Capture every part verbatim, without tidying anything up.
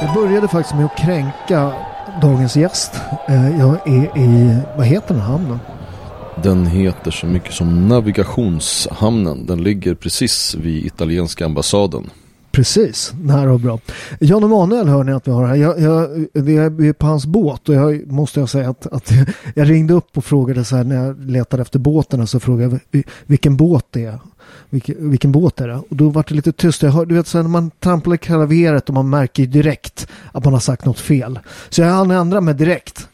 Jag började faktiskt med att kränka dagens gäst. Jag är i, vad heter den hamnen? Den heter så mycket som Navigationshamnen. Den ligger precis vid italienska ambassaden. Precis, nära och bra. Jan Emanuel hör ni att vi har här. Jag, jag, vi är på hans båt och jag måste jag säga att, att jag ringde upp och frågade så här när jag letade efter båten, så frågade jag vilken båt det är. Vilken, vilken båt är det? Och då var det lite tyst. Jag hör, du vet, så när man tramplar kalaveret och man märker direkt att man har sagt något fel. Så jag hann ändra mig direkt.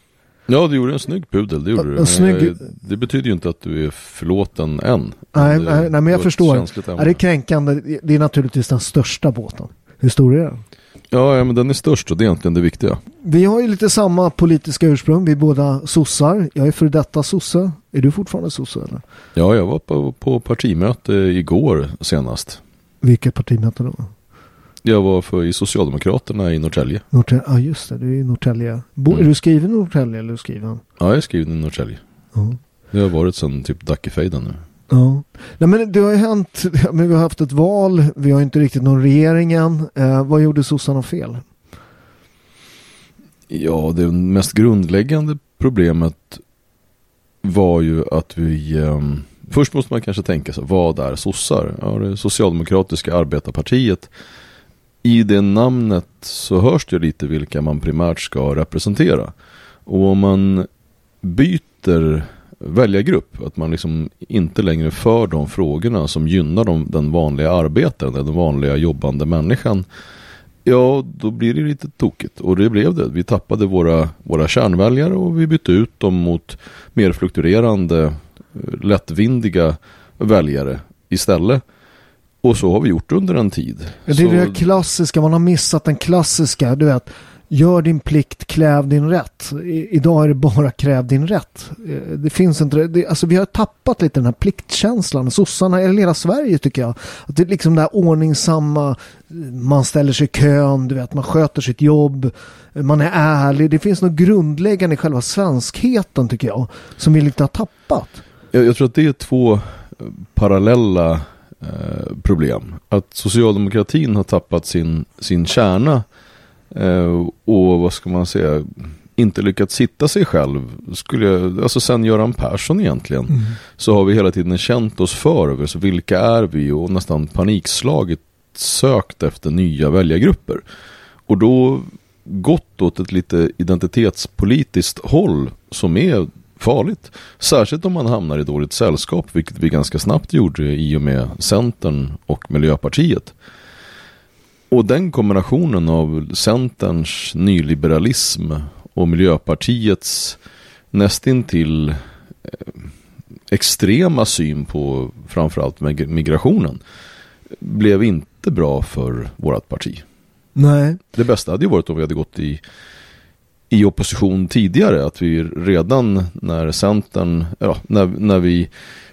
Ja, du gjorde en snygg pudel. Det, gjorde en, du. Snygg... det betyder ju inte att du är förlåten än. Nej, det, nej, nej men jag förstår. Är det kränkande? Det är naturligtvis den största båten. Hur stor är den? Ja, ja, men den är störst och det är egentligen det viktiga. Vi har ju lite samma politiska ursprung. Vi är båda sossar. Jag är för detta sosse. Är du fortfarande sosse eller? Ja, jag var på, på partimöte igår senast. Vilket partimöte då? Jag var för i Socialdemokraterna i Norrtälje. Norrtälje, ja just det, du är i Norrtälje. Bo, mm. Är du skriven i Norrtälje eller skriven? Ja, jag är skriven i Norrtälje. Mm. Jag har varit sedan typ Dackefejden nu. Ja. Nej, men det har ju hänt, men vi har haft ett val, vi har inte riktigt någon regering än. Eh, vad gjorde sossarna fel? Ja, det mest grundläggande problemet var ju att vi... Eh, först måste man kanske tänka sig, vad är sossar? Ja, det socialdemokratiska arbetarpartiet. I det namnet så hörs det lite vilka man primärt ska representera. Och om man byter... välja grupp, att man liksom inte längre för de frågorna som gynnar de, den vanliga arbetaren, den vanliga jobbande människan, ja då blir det lite tokigt, och det blev det. Vi tappade våra, våra kärnväljare och vi bytte ut dem mot mer fluktuerande, lättvindiga väljare istället. Och så har vi gjort under en tid. Det är så... det klassiska, man har missat den klassiska, du vet, gör din plikt, kräv din rätt. I, idag är det bara kräv din rätt. Det finns inte, det, alltså vi har tappat lite den här pliktkänslan. Sossarna, eller hela Sverige tycker jag. Att det är liksom det här ordningsamma, man ställer sig i kön, du vet, man sköter sitt jobb, man är ärlig. Det finns något grundläggande i själva svenskheten tycker jag, som vi lite har tappat. Jag, jag tror att det är två parallella eh, problem. Att socialdemokratin har tappat sin, sin kärna och vad ska man säga, inte lyckats sitta sig själv, skulle jag, alltså sen Göran Persson egentligen, mm. så har vi hela tiden känt oss för över så vilka är vi, och nästan panikslaget sökt efter nya väljargrupper och då gått åt ett lite identitetspolitiskt håll som är farligt, särskilt om man hamnar i dåligt sällskap, vilket vi ganska snabbt gjorde i och med Centern och Miljöpartiet. Och den kombinationen av Centerns nyliberalism och Miljöpartiets nästintill extrema syn på framförallt migrationen blev inte bra för vårt parti. Nej. Det bästa hade ju varit om vi hade gått i, i opposition tidigare, att vi redan när Centern, ja, när, när vi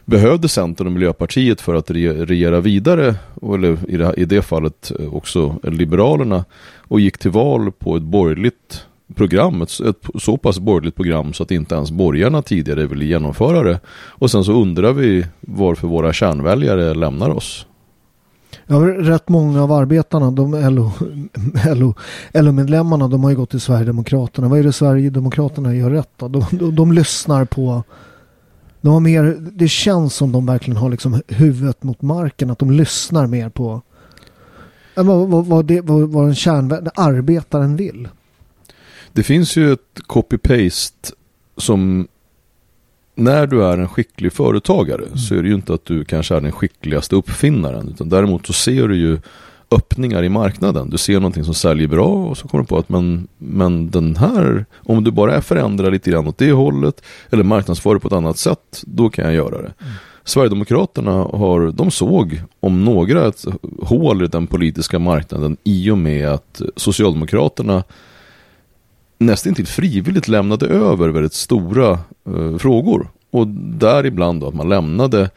behövde Centern och Miljöpartiet för att regera vidare, eller i det, i det fallet också Liberalerna, och gick till val på ett borgerligt program, ett, ett så pass borgerligt program så att inte ens borgarna tidigare ville genomföra det, och sen så undrar vi varför våra kärnväljare lämnar oss. Ja, rätt många av arbetarna, de L O, L O, L O-medlemmarna, de har ju gått till Sverigedemokraterna. Vad är det Sverigedemokraterna gör rätt då? De, de, de lyssnar på, de har mer, det känns som de verkligen har liksom huvudet mot marken, att de lyssnar mer på äh, vad, vad, vad, det, vad, vad en kärnvärld, arbetaren vill. Det finns ju ett copy-paste som, när du är en skicklig företagare mm. så är det ju inte att du kanske är den skickligaste uppfinnaren, utan däremot så ser du ju öppningar i marknaden. Du ser någonting som säljer bra och så kommer du på att men, men den här, om du bara förändrar lite grann åt det hållet eller marknadsför på ett annat sätt, då kan jag göra det. Mm. Sverigedemokraterna har, de såg om några ett hål i den politiska marknaden i och med att Socialdemokraterna nästan till frivilligt lämnade över väldigt stora eh, frågor, och däribland då att man lämnade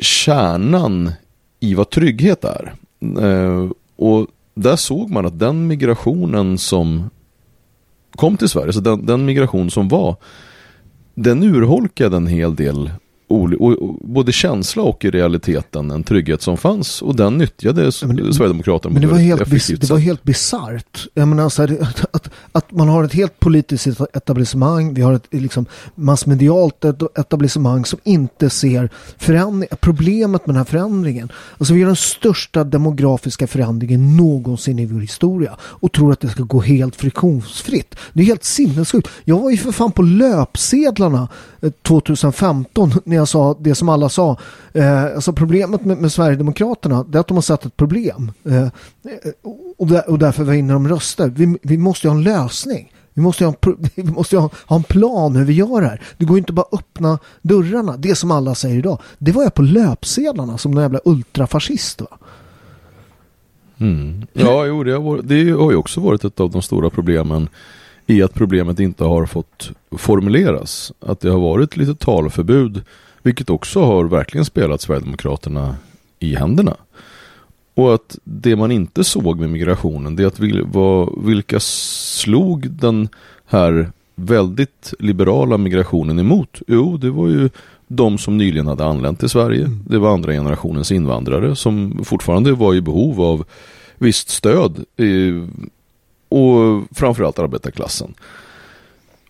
kärnan i vad trygghet är, eh, och där såg man att den migrationen som kom till Sverige, så den, den migration som var, den urholkade en hel del ol- och, och, både känsla och i realiteten en trygghet som fanns, och den nyttjade det, Sverigedemokraterna. Men det var helt, bis- det var helt bisarrt. Jag menar, alltså, att, att, att man har ett helt politiskt etablissemang, vi har ett liksom massmedialt etablissemang som inte ser förändring- problemet med den här förändringen. Alltså, vi har den största demografiska förändringen någonsin i vår historia och tror att det ska gå helt friktionsfritt. Det är helt sinnessjukt. Jag var ju för fan på löpsedlarna tjugohundrafemton när jag sa det som alla sa. Eh, alltså problemet med, med Sverigedemokraterna, det är att de har sett ett problem. Eh, och, där, och därför vinner de röster. Vi, vi måste ha en lösning. Vi måste, ha en, vi måste ha, ha en plan hur vi gör det här. Det går inte bara att öppna dörrarna. Det som alla säger idag. Det var jag på löpsedlarna som den jävla ultrafascist, va? Mm. Ja, jo, det, har varit, det har ju också varit ett av de stora problemen, i att problemet inte har fått formuleras. Att det har varit lite talförbud, vilket också har verkligen spelat Sverigedemokraterna i händerna. Och att det man inte såg med migrationen, det är att vil, vad, vilka slog den här väldigt liberala migrationen emot? Jo, det var ju de som nyligen hade anlänt till Sverige. Det var andra generationens invandrare som fortfarande var i behov av visst stöd i, och framförallt arbetarklassen.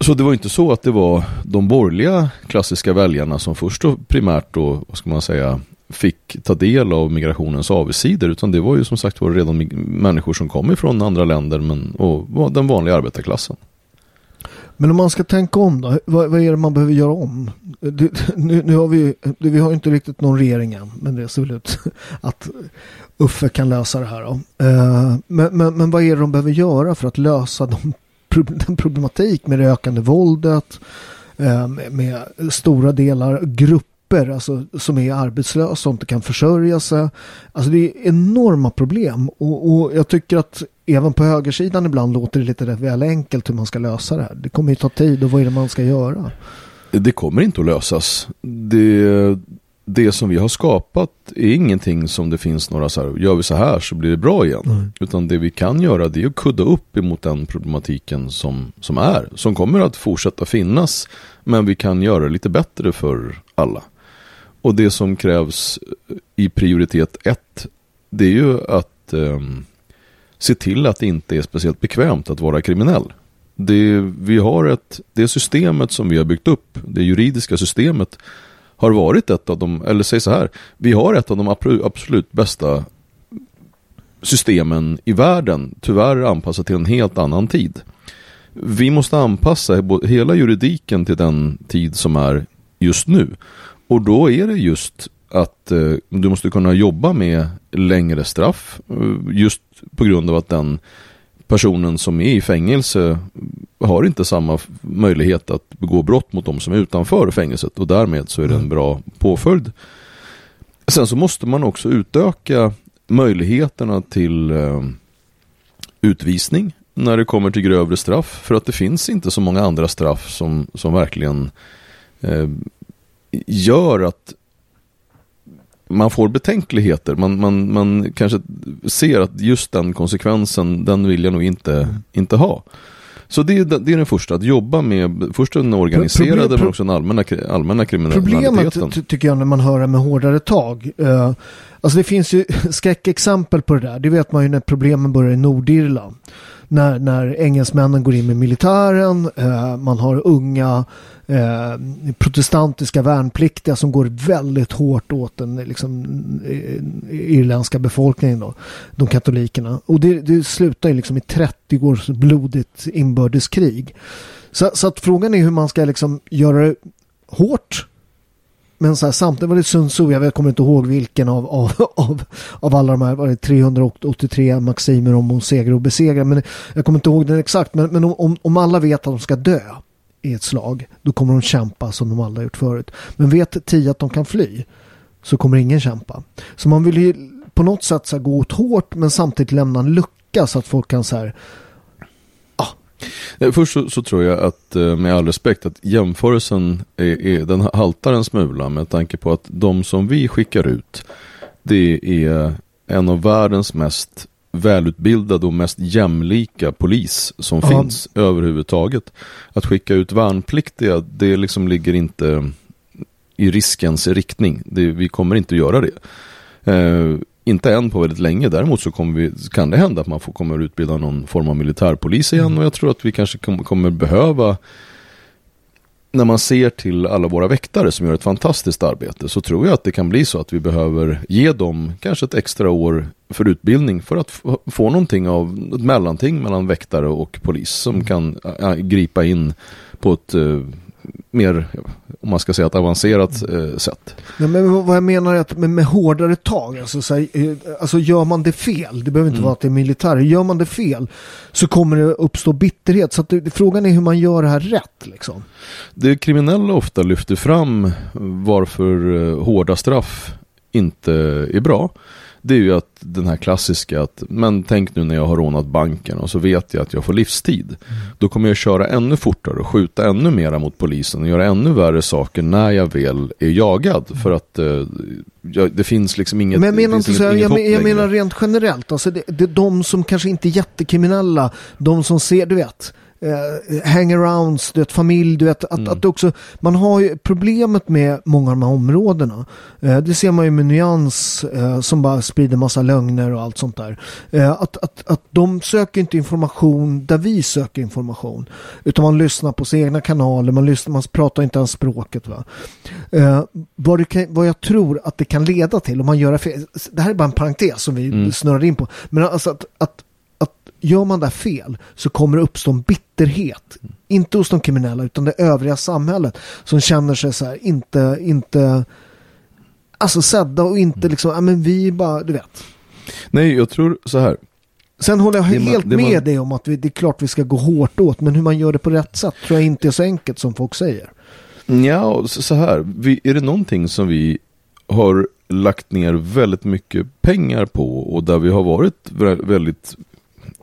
Så det var inte så att det var de borgerliga klassiska väljarna som först och primärt då, vad ska man säga, fick ta del av migrationens avsidor, utan det var ju som sagt var redan människor som kom ifrån andra länder, men, och den vanliga arbetarklassen. Men om man ska tänka om då, vad, vad är det man behöver göra om? Det, nu, nu har vi, det, vi har inte riktigt någon regering än, men det ser väl ut att Uffe kan lösa det här då. Eh, men, men, men vad är det de behöver göra för att lösa de, den problematik med det ökande våldet, eh, med, med stora delar grupper alltså, som är arbetslösa, som inte kan försörja sig? Alltså det är enorma problem, och, och jag tycker att även på högersidan ibland låter det lite väl enkelt hur man ska lösa det här. Det kommer ju ta tid, och vad är det man ska göra? Det kommer inte att lösas. Det, det som vi har skapat är ingenting som det finns några så här, gör vi så här så blir det bra igen. Mm. Utan det vi kan göra, det är att kudda upp emot den problematiken som, som är. Som kommer att fortsätta finnas, men vi kan göra det lite bättre för alla. Och det som krävs i prioritet ett, det är ju att Eh, se till att det inte är speciellt bekvämt att vara kriminell. Det, vi har ett, det systemet som vi har byggt upp, det juridiska systemet, har varit ett av de, eller säg så här, vi har ett av de absolut bästa systemen i världen, tyvärr anpassat till en helt annan tid. Vi måste anpassa hela juridiken till den tid som är just nu. Och då är det just att eh, du måste kunna jobba med längre straff just på grund av att den personen som är i fängelse har inte samma möjlighet att begå brott mot de som är utanför fängelset, och därmed så är det en bra påföljd. Sen så måste man också utöka möjligheterna till eh, utvisning när det kommer till grövre straff, för att det finns inte så många andra straff som, som verkligen eh, gör att man får betänkligheter. Man, man, man kanske ser att just den konsekvensen, den vill jag nog inte, mm. inte ha. Så det är, det är den första, att jobba med först den organiserade problem, men också den allmänna, allmänna kriminaliteten. Problemet ty- tycker jag när man hör det med hårdare tag. Uh, alltså det finns ju skräckexempel på det där. Det vet man ju när problemen börjar i Nordirland. När, när engelsmännen går in med militären, eh, man har unga eh, protestantiska värnpliktiga som går väldigt hårt åt den liksom, irländska befolkningen, då, de katolikerna. Och det, det slutar ju liksom i trettio års blodigt inbördeskrig. Så, så att frågan är hur man ska liksom göra det hårt. Men så här, samtidigt var det Sun Tzu, jag kommer inte ihåg vilken av, av, av, av alla de här, var det trehundraåttiotre maximer om att segra och besegra, men jag kommer inte ihåg den exakt, men, men om, om alla vet att de ska dö i ett slag, då kommer de kämpa som de alla gjort förut. Men vet tio att de kan fly, så kommer ingen kämpa. Så man vill ju på något sätt så här, gå åt hårt, men samtidigt lämna en lucka så att folk kan så här... Först så, så tror jag att med all respekt att jämförelsen är, är, den haltar en smula med tanke på att de som vi skickar ut, det är en av världens mest välutbildade och mest jämlika polis som ja. finns överhuvudtaget. Att skicka ut värnpliktiga, det liksom ligger inte i riskens riktning. Det, vi kommer inte att göra det. Uh, Inte än på väldigt länge. Däremot så kommer vi, kan det hända att man får, kommer utbilda någon form av militärpolis igen. Och jag tror att vi kanske kom, kommer behöva, när man ser till alla våra väktare som gör ett fantastiskt arbete, så tror jag att det kan bli så att vi behöver ge dem kanske ett extra år för utbildning för att f- få någonting av ett mellanting mellan väktare och polis som kan äh, gripa in på ett... Äh, mer, om man ska säga ett avancerat eh, sätt. Nej, men vad jag menar är att med, med hårdare tag, alltså, så här, eh, alltså gör man det fel, det behöver inte mm. vara att det är militär, gör man det fel så kommer det uppstå bitterhet, så att det, frågan är hur man gör det här rätt liksom. Det kriminella ofta lyfter fram varför eh, hårda straff inte är bra. Det är ju att den här klassiska att, men tänk nu när jag har rånat banken och så vet jag att jag får livstid. Mm. Då kommer jag köra ännu fortare och skjuta ännu mera mot polisen och göra ännu värre saker när jag väl är jagad. Mm. För att eh, jag, det finns liksom inget... Men jag menar, inte så här, jag, men, jag menar rent generellt. Alltså det, det är de som kanske inte är jättekriminella. De som ser, du vet... Uh, hangarounds, du vet, familj, du vet, att, mm. att också, man har ju problemet med många av de här områdena. Uh, det ser man ju med Nyans uh, som bara sprider massa lögner och allt sånt där. Uh, att, att, att de söker inte information där vi söker information, utan man lyssnar på sina egna kanaler, man, lyssnar, man pratar inte ens språket. Va? Uh, vad, det kan, vad jag tror att det kan leda till om man gör fel, det här är bara en parentes som vi mm. snurrar in på, men alltså att, att gör man där fel så kommer det uppstå en bitterhet. Mm. Inte hos de kriminella utan det övriga samhället som känner sig så här, inte, inte alltså sedda och inte mm. liksom, ja men vi bara, du vet. Nej, jag tror så här. Sen håller jag man, helt det med man... dig om att vi, det är klart vi ska gå hårt åt, men hur man gör det på rätt sätt tror jag inte är så enkelt som folk säger. Ja, så här. Vi, är det någonting som vi har lagt ner väldigt mycket pengar på och där vi har varit väldigt,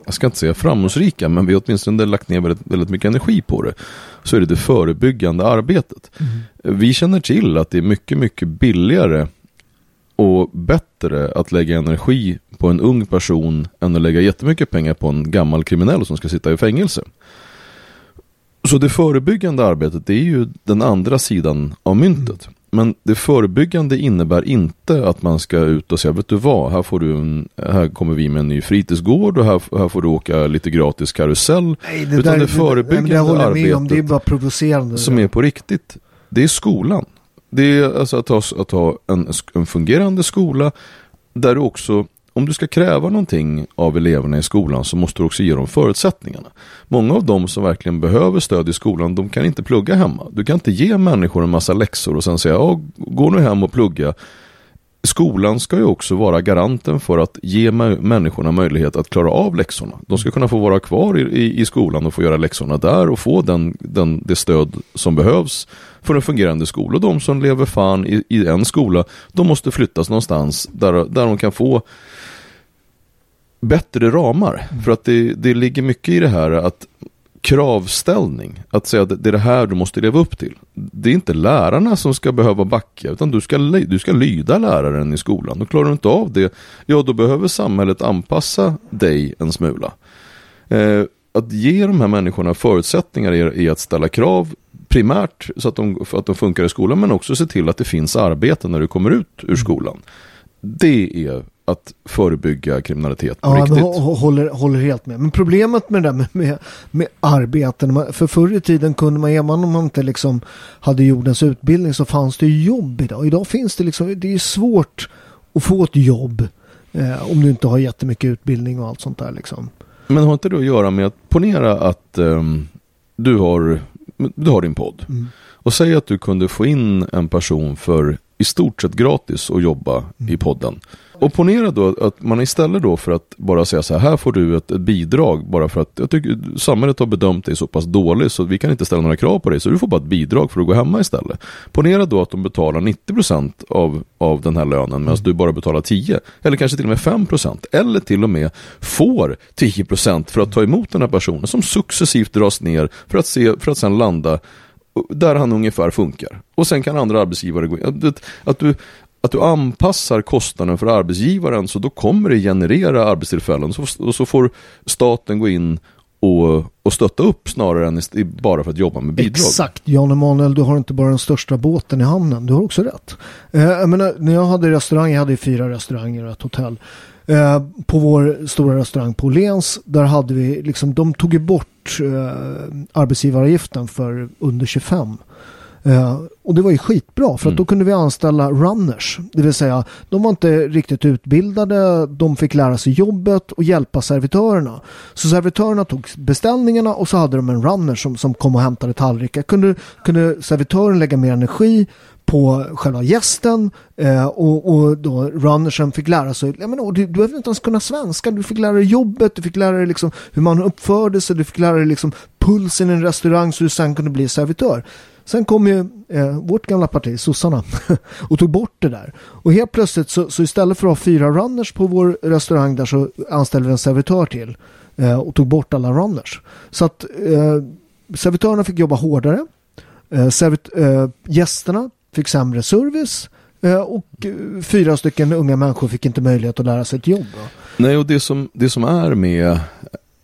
jag ska inte säga framgångsrika, men vi har åtminstone lagt ner väldigt, väldigt mycket energi på det, så är det det förebyggande arbetet. Mm. Vi känner till att det är mycket, mycket billigare och bättre att lägga energi på en ung person än att lägga jättemycket pengar på en gammal kriminell som ska sitta i fängelse. Så det förebyggande arbetet, det är ju den andra sidan av myntet. Mm. Men det förebyggande innebär inte att man ska ut och säga, vet du vad, här, får du en, här kommer vi med en ny fritidsgård och här, här får du åka lite gratis karusell. Nej, det, utan där, det förebyggande det, det arbetet om, det är bara provocerande, som är på riktigt, det är skolan. Det är alltså att ha, att ha en, en fungerande skola där du också, om du ska kräva någonting av eleverna i skolan så måste du också ge dem förutsättningarna. Många av dem som verkligen behöver stöd i skolan, de kan inte plugga hemma. Du kan inte ge människor en massa läxor och sen säga, gå nu hem och plugga. skolan ska ju också vara garanten för att ge människorna möjlighet att klara av läxorna. De ska kunna få vara kvar i, i skolan och få göra läxorna där och få den, den, det stöd som behövs för en fungerande skola. Och de som lever fan i, i en skola, de måste flyttas någonstans där, där de kan få bättre ramar. För att det, det ligger mycket i det här att kravställning, att säga att det är det här du måste leva upp till. Det är inte lärarna som ska behöva backa, utan du ska, du ska lyda läraren i skolan. Och klarar du inte av det, ja då behöver samhället anpassa dig en smula. Eh, att ge de här människorna förutsättningar är, är att ställa krav primärt så att de, att de funkar i skolan, men också se till att det finns arbete när du kommer ut ur skolan. Det är att förebygga kriminalitet på ja, riktigt. Håller, håller helt med. Men problemet med det där med, med, med arbeten, för förr i tiden kunde man, även om man inte liksom hade jordens utbildning, så fanns det jobb idag. Idag finns det liksom, det är svårt att få ett jobb eh, om du inte har jättemycket utbildning och allt sånt där liksom. Men har inte det att göra med att ponera att eh, du, har, du har din podd mm. och säg att du kunde få in en person för i stort sett gratis att jobba mm. i podden. Och ponera då att man istället då för att bara säga så här, här får du ett, ett bidrag bara för att jag tycker samhället har bedömt dig så pass dåligt så vi kan inte ställa några krav på dig så du får bara ett bidrag för att gå hemma istället. Ponera då att de betalar nittio procent av, av den här lönen medan du bara betalar tio eller kanske till och med fem procent eller till och med får tio procent för att ta emot den här personen som successivt dras ner för att, se, för att sen landa där han ungefär funkar. Och sen kan andra arbetsgivare gå in. Att du, att du anpassar kostnaden för arbetsgivaren så då kommer det generera arbetstillfällen. Och så får staten gå in och, och stötta upp snarare än bara för att jobba med bidrag. Exakt, Jan Emanuel, du har inte bara den största båten i hamnen. Du har också rätt. Jag menar, när jag hade restaurang, jag hade fyra restauranger och ett hotell. På vår stora restaurang på Lens, där hade vi liksom, de tog ju bort eh, arbetsgivaravgiften för under tjugofem. Eh, och det var ju skitbra för att mm. då kunde vi anställa runners. Det vill säga, de var inte riktigt utbildade, de fick lära sig jobbet och hjälpa servitörerna. Så servitörerna tog beställningarna och så hade de en runner som, som kom och hämtade tallrikar. Kunde, kunde servitören lägga mer energi på själva gästen eh, och, och då runnersen fick lära sig, jag menar, du, du behöver inte ens kunna svenska, du fick lära dig jobbet, du fick lära dig liksom hur man uppförde sig, du fick lära dig liksom pulsen i en restaurang så du sen kunde bli servitör. Sen kom ju eh, vårt gamla parti, sossarna, och tog bort det där. Och helt plötsligt så, så istället för att ha fyra runners på vår restaurang där så anställde vi en servitör till eh, och tog bort alla runners. Så att eh, servitörerna fick jobba hårdare, eh, servit- eh, gästerna fick sämre service och fyra stycken unga människor fick inte möjlighet att lära sig ett jobb. Nej, och det som, det som är med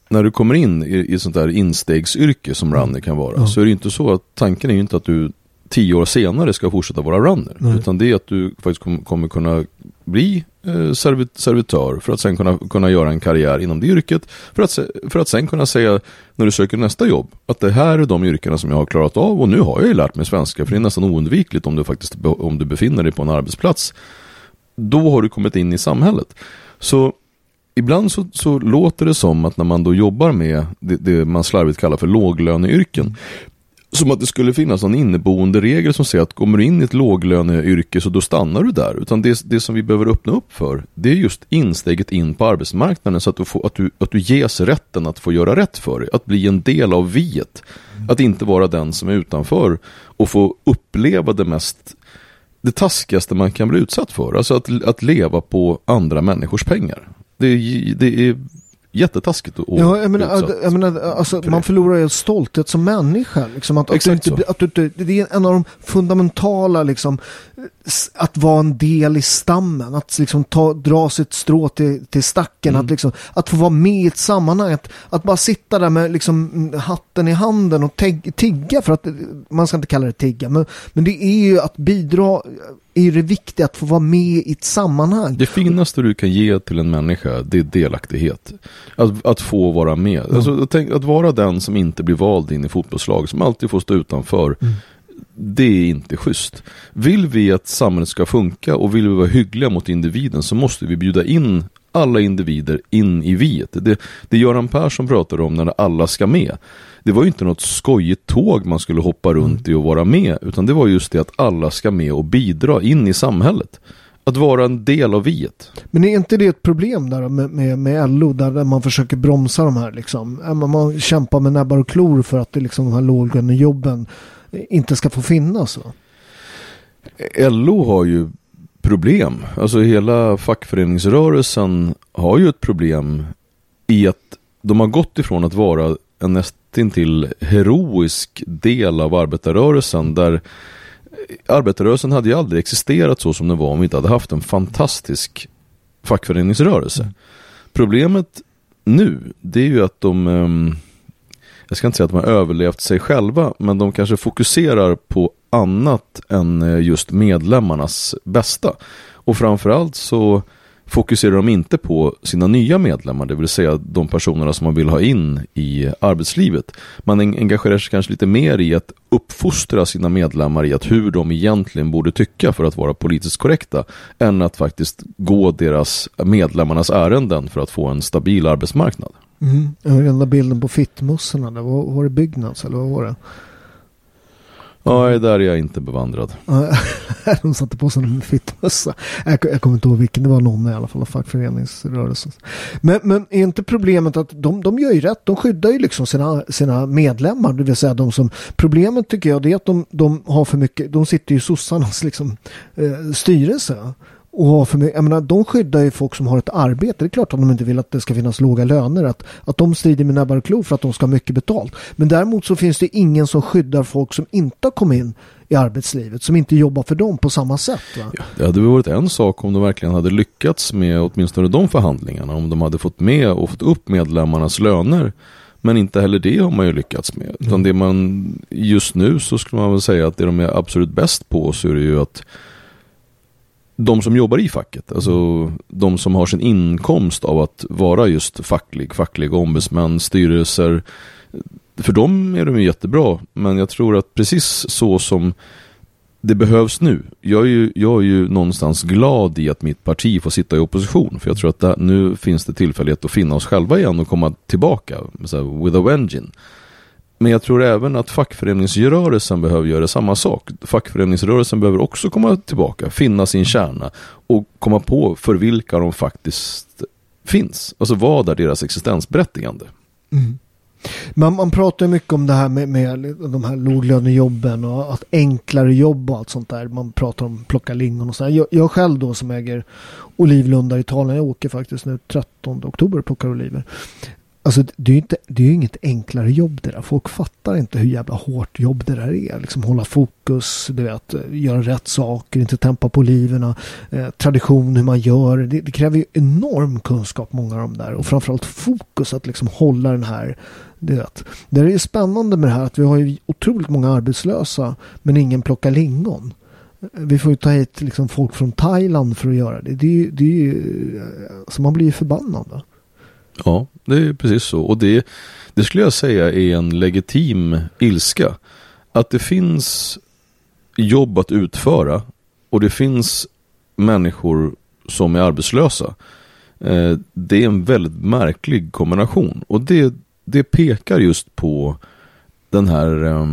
när du kommer in i, i sånt där instegsyrke som runner mm. kan vara mm. så är det inte så att tanken är ju inte att du tio år senare ska fortsätta vara runner mm. utan det är att du faktiskt kom, kommer kunna bli eh, servit, servitör för att sen kunna, kunna göra en karriär inom det yrket för att, för att sen kunna säga när du söker nästa jobb att det här är de yrkena som jag har klarat av och nu har jag ju lärt mig svenska för det är nästan oundvikligt om du faktiskt om du befinner dig på en arbetsplats. Då har du kommit in i samhället. Så ibland så, så låter det som att när man då jobbar med det, det man slarvigt kallar för låglöneyrken som att det skulle finnas någon inneboende regel som säger att kommer du in i ett låglöneyrke så då stannar du där. Utan det, det som vi behöver öppna upp för, det är just insteget in på arbetsmarknaden så att du, får, att, du, att du ges rätten att få göra rätt för dig. Att bli en del av viet. Att inte vara den som är utanför och få uppleva det mest, det taskigaste man kan bli utsatt för. Alltså att, att leva på andra människors pengar. Det, det är jättetaskigt. Ja, jag menar, jag menar, alltså, man förlorar ju stolthet som människa. Liksom, att, att du inte, att du, det är en av de fundamentala liksom, att vara en del i stammen. Att liksom, ta, dra sitt strå till, till stacken. Mm. Att, liksom, att få vara med i ett sammanhang. Att, att bara sitta där med liksom, hatten i handen och teg, tigga. För att, man ska inte kalla det tigga. Men, men det är ju att bidra, är det viktigt att få vara med i ett sammanhang. Det finaste du kan ge till en människa, det är delaktighet. Att, att få vara med. Mm. Alltså, tänk, att vara den som inte blir vald in i fotbollslag, som alltid får stå utanför, mm. det är inte schysst. Vill vi att samhället ska funka och vill vi vara hyggliga mot individen så måste vi bjuda in alla individer in i viet. Det, det Göran Persson pratade om när alla ska med. Det var ju inte något skojigt tåg man skulle hoppa runt i och vara med. Utan det var just det att alla ska med och bidra in i samhället. Att vara en del av viet. Men är inte det ett problem där med, med, med L O där man försöker bromsa de här liksom? Man, man kämpar med näbbar och klor för att det, liksom, de här låglönejobben inte ska få finnas. Så. L O har ju problem. Alltså hela fackföreningsrörelsen har ju ett problem i att de har gått ifrån att vara en nästintill heroisk del av arbetarrörelsen där arbetarrörelsen hade ju aldrig existerat så som den var om vi inte hade haft en fantastisk fackföreningsrörelse. Problemet nu, det är ju att de, jag ska inte säga att de har överlevt sig själva, men de kanske fokuserar på annat än just medlemmarnas bästa. Och framförallt så fokuserar de inte på sina nya medlemmar, det vill säga de personerna som man vill ha in i arbetslivet. Man engagerar sig kanske lite mer i att uppfostra sina medlemmar i att hur de egentligen borde tycka för att vara politiskt korrekta än att faktiskt gå deras medlemmarnas ärenden för att få en stabil arbetsmarknad. Mm. Den där bilden på fittmossorna, det var, var det Byggnads eller vad var det? Nej, där är jag inte bevandrad. De satte på sig en fittmössa. Jag, jag kommer inte ihåg vilken, det var någon i alla fall av fackföreningsrörelsen. Men, men är inte problemet att de, de gör ju rätt, de skyddar ju liksom sina, sina medlemmar, det vill säga de som... Problemet tycker jag det är att de, de har för mycket, de sitter ju i sossarnas liksom, eh, styrelse. Och för mig, jag menar, de skyddar ju folk som har ett arbete. Det är klart att de inte vill att det ska finnas låga löner. Att, att de strider med näbbar och klor för att de ska ha mycket betalt. Men däremot så finns det ingen som skyddar folk som inte har kommit in i arbetslivet. Som inte jobbar för dem på samma sätt. Va? Ja, det hade varit en sak om de verkligen hade lyckats med åtminstone de förhandlingarna. Om de hade fått med och fått upp medlemmarnas löner. Men inte heller det har man ju lyckats med. Utan det man just nu så skulle man väl säga att det de är absolut bäst på så är det ju att de som jobbar i facket, alltså de som har sin inkomst av att vara just facklig, fackliga ombudsmän, styrelser, för dem är de ju jättebra. Men jag tror att precis så som det behövs nu, jag är ju, jag är ju någonstans glad i att mitt parti får sitta i opposition. För jag tror att där, nu finns det tillfällighet att finna oss själva igen och komma tillbaka så här, with a vengeance. Men jag tror även att fackföreningsrörelsen behöver göra samma sak. Fackföreningsrörelsen behöver också komma tillbaka, finna sin kärna och komma på för vilka de faktiskt finns. Alltså vad är deras existensberättigande? Mm. Man, man pratar mycket om det här med, med de här låglönejobben och att enklare jobb och allt sånt där. Man pratar om plocka lingon och sådär. Jag, jag själv då som äger olivlundar i Italien, jag åker faktiskt nu trettonde oktober och plockar oliver. Alltså det är ju inte, det är ju inget enklare jobb det där. Folk fattar inte hur jävla hårt jobb det där är. Liksom hålla fokus, du vet, göra rätt saker, inte tempa på oliverna, eh, tradition, hur man gör. Det, det kräver ju enorm kunskap, många av dem där. Och framförallt fokus att liksom hålla den här, du vet. Det är ju spännande med det här att vi har ju otroligt många arbetslösa men ingen plockar lingon. Vi får ju ta hit liksom folk från Thailand för att göra det. Det, det är ju, alltså man blir ju förbannad då. Ja, det är precis så. Och det, det skulle jag säga är en legitim ilska. Att det finns jobb att utföra och det finns människor som är arbetslösa. Eh, det är en väldigt märklig kombination. Och det, det pekar just på den här... Eh,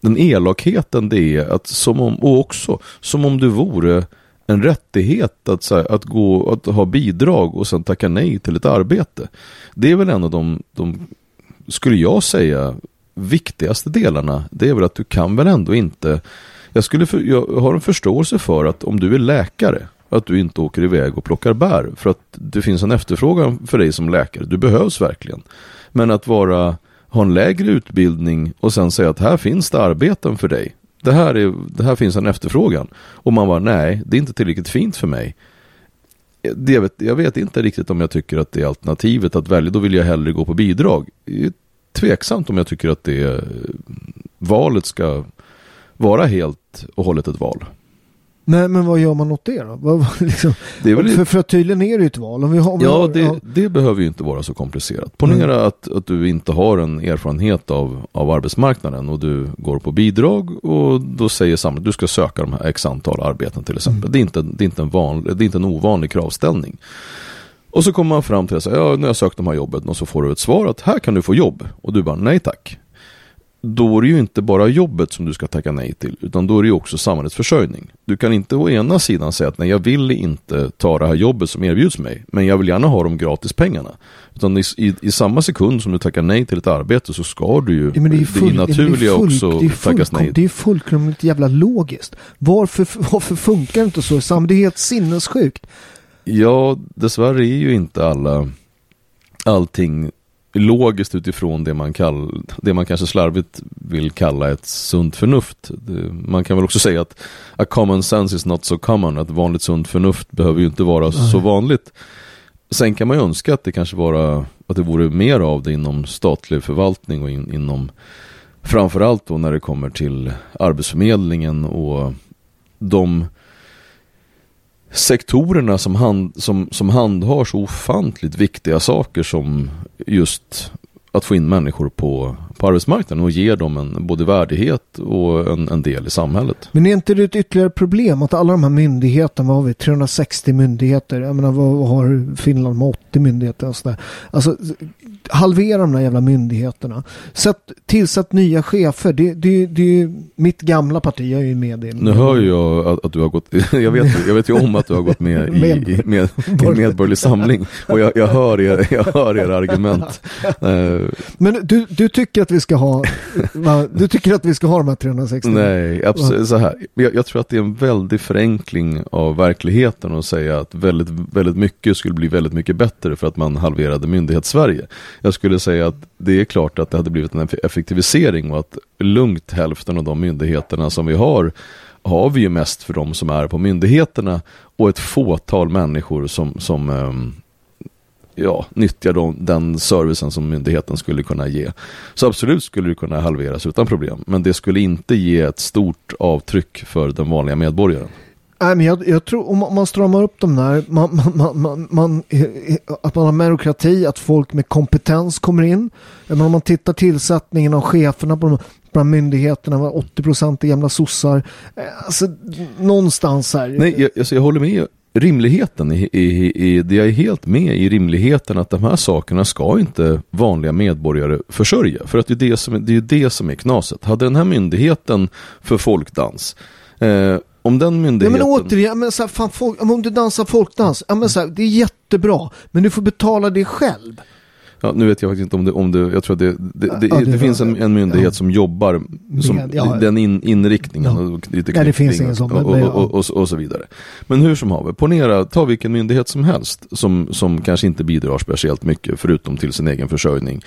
den elakheten det är. Att som om, och också som om det vore... en rättighet att, så här, att, gå, att ha bidrag och sen tacka nej till ett arbete. Det är väl en av de, de, skulle jag säga, viktigaste delarna. Det är väl att du kan väl ändå inte... Jag, skulle för, jag har en förståelse för att om du är läkare, att du inte åker iväg och plockar bär. För att det finns en efterfrågan för dig som läkare. Du behövs verkligen. Men att vara, ha en lägre utbildning och sen säga att här finns det arbeten för dig. Det här, är, det här finns en efterfrågan. Och man bara, nej, det är inte tillräckligt fint för mig. Det, jag, vet, jag vet inte riktigt om jag tycker att det är alternativet att välja. Då vill jag hellre gå på bidrag. Det är tveksamt om jag tycker att det valet ska vara helt och hållet ett val. Nej, men vad gör man åt det då? Vad, liksom, det är väl... för, för att tydligen är det ju ett val. Om vi har, om ja, vi har, det, det behöver ju inte vara så komplicerat. Ponera mm. att, att du inte har en erfarenhet av, av arbetsmarknaden och du går på bidrag och då säger samhället att du ska söka de här x antal arbeten till exempel. Mm. Det, är inte, det, är inte en van, det är inte en ovanlig kravställning. Och så kommer man fram till att säga, ja, nu har jag sökt de här jobben och så får du ett svar att här kan du få jobb. Och du bara, nej tack. då är det ju inte bara jobbet som du ska tacka nej till, utan då är det ju också samhällets försörjning. Du kan inte å ena sidan säga att nej, jag vill inte ta det här jobbet som erbjuds mig, men jag vill gärna ha de gratis pengarna. Utan i, i, i samma sekund som du tackar nej till ett arbete så ska du ju, ja, men det är ju full, det naturliga full, också det är full, tackas nej. Det är ju fullkomligt jävla logiskt. Varför, varför funkar det inte så i samhället? Det är helt sinnessjukt. Ja, dessvärre är ju inte alla allting logiskt utifrån det man, kall, det man kanske slarvigt vill kalla ett sunt förnuft. Det, man kan väl också säga att a common sense is not so common. Att vanligt sunt förnuft behöver ju inte vara mm. så vanligt. Sen kan man ju önska att det kanske vara, att det vore mer av det inom statlig förvaltning och in, inom framförallt då när det kommer till arbetsförmedlingen och de sektorerna som, hand, som, som handhar så ofantligt viktiga saker som just att få in människor på, på arbetsmarknaden och ge dem en, både värdighet och en, en del i samhället. Men är inte det ett ytterligare problem att alla de här myndigheterna, vad har vi, trehundrasextio myndigheter, jag menar vad har Finland med åttio myndigheter och sådär. Alltså halvera de där jävla myndigheterna. Sätt, tillsätt nya chefer. Det, det, det är ju mitt gamla parti, jag är ju med i. Nu hör jag att, att du har gått, jag vet, jag vet ju om att du har gått med i, i, i, med, i Medborgerlig Samling och jag, jag, hör er, jag hör era argument. Men du, du tycker att vi ska ha du tycker att vi ska ha de här trehundrasextio? Nej, absolut så här. Jag, jag tror att det är en väldig förenkling av verkligheten att säga att väldigt, väldigt mycket skulle bli väldigt mycket bättre för att man halverade Myndighets-Sverige. Jag skulle säga att det är klart att det hade blivit en effektivisering och att lugnt hälften av de myndigheterna som vi har har vi ju mest för de som är på myndigheterna och ett fåtal människor som, som ja, nyttjar de, den servicen som myndigheten skulle kunna ge. Så absolut skulle det kunna halveras utan problem, men det skulle inte ge ett stort avtryck för den vanliga medborgaren. Nej, men jag, jag tror om man stramar upp de där, man, man, man, man, att man har merokrati, att folk med kompetens kommer in. Men om man tittar tillsättningen av cheferna på de, bland myndigheterna var åttio procent i gamla sossar. Alltså, någonstans här. Nej, jag, alltså, jag håller med rimligheten. I, i, i, jag är helt med i rimligheten att de här sakerna ska inte vanliga medborgare försörja. För att det är det som, det är det som är knaset. Hade den här myndigheten för folkdans... Eh, Om den myndigheten... Ja, men återigen, men så här, fan, folk, om du dansar folkdans, ja, men så här, det är jättebra, men du får betala det själv. Ja, nu vet jag faktiskt inte om det... Om det jag tror att det, det, det, ja, det, det finns en, en myndighet ja. som jobbar som, med, ja, den in, inriktningen. Ja. Och lite ja, det finns ingen sån. Och, och, och, och så vidare. Men hur som har vi? Ponera, ta vilken myndighet som helst som, som kanske inte bidrar speciellt mycket förutom till sin egen försörjning.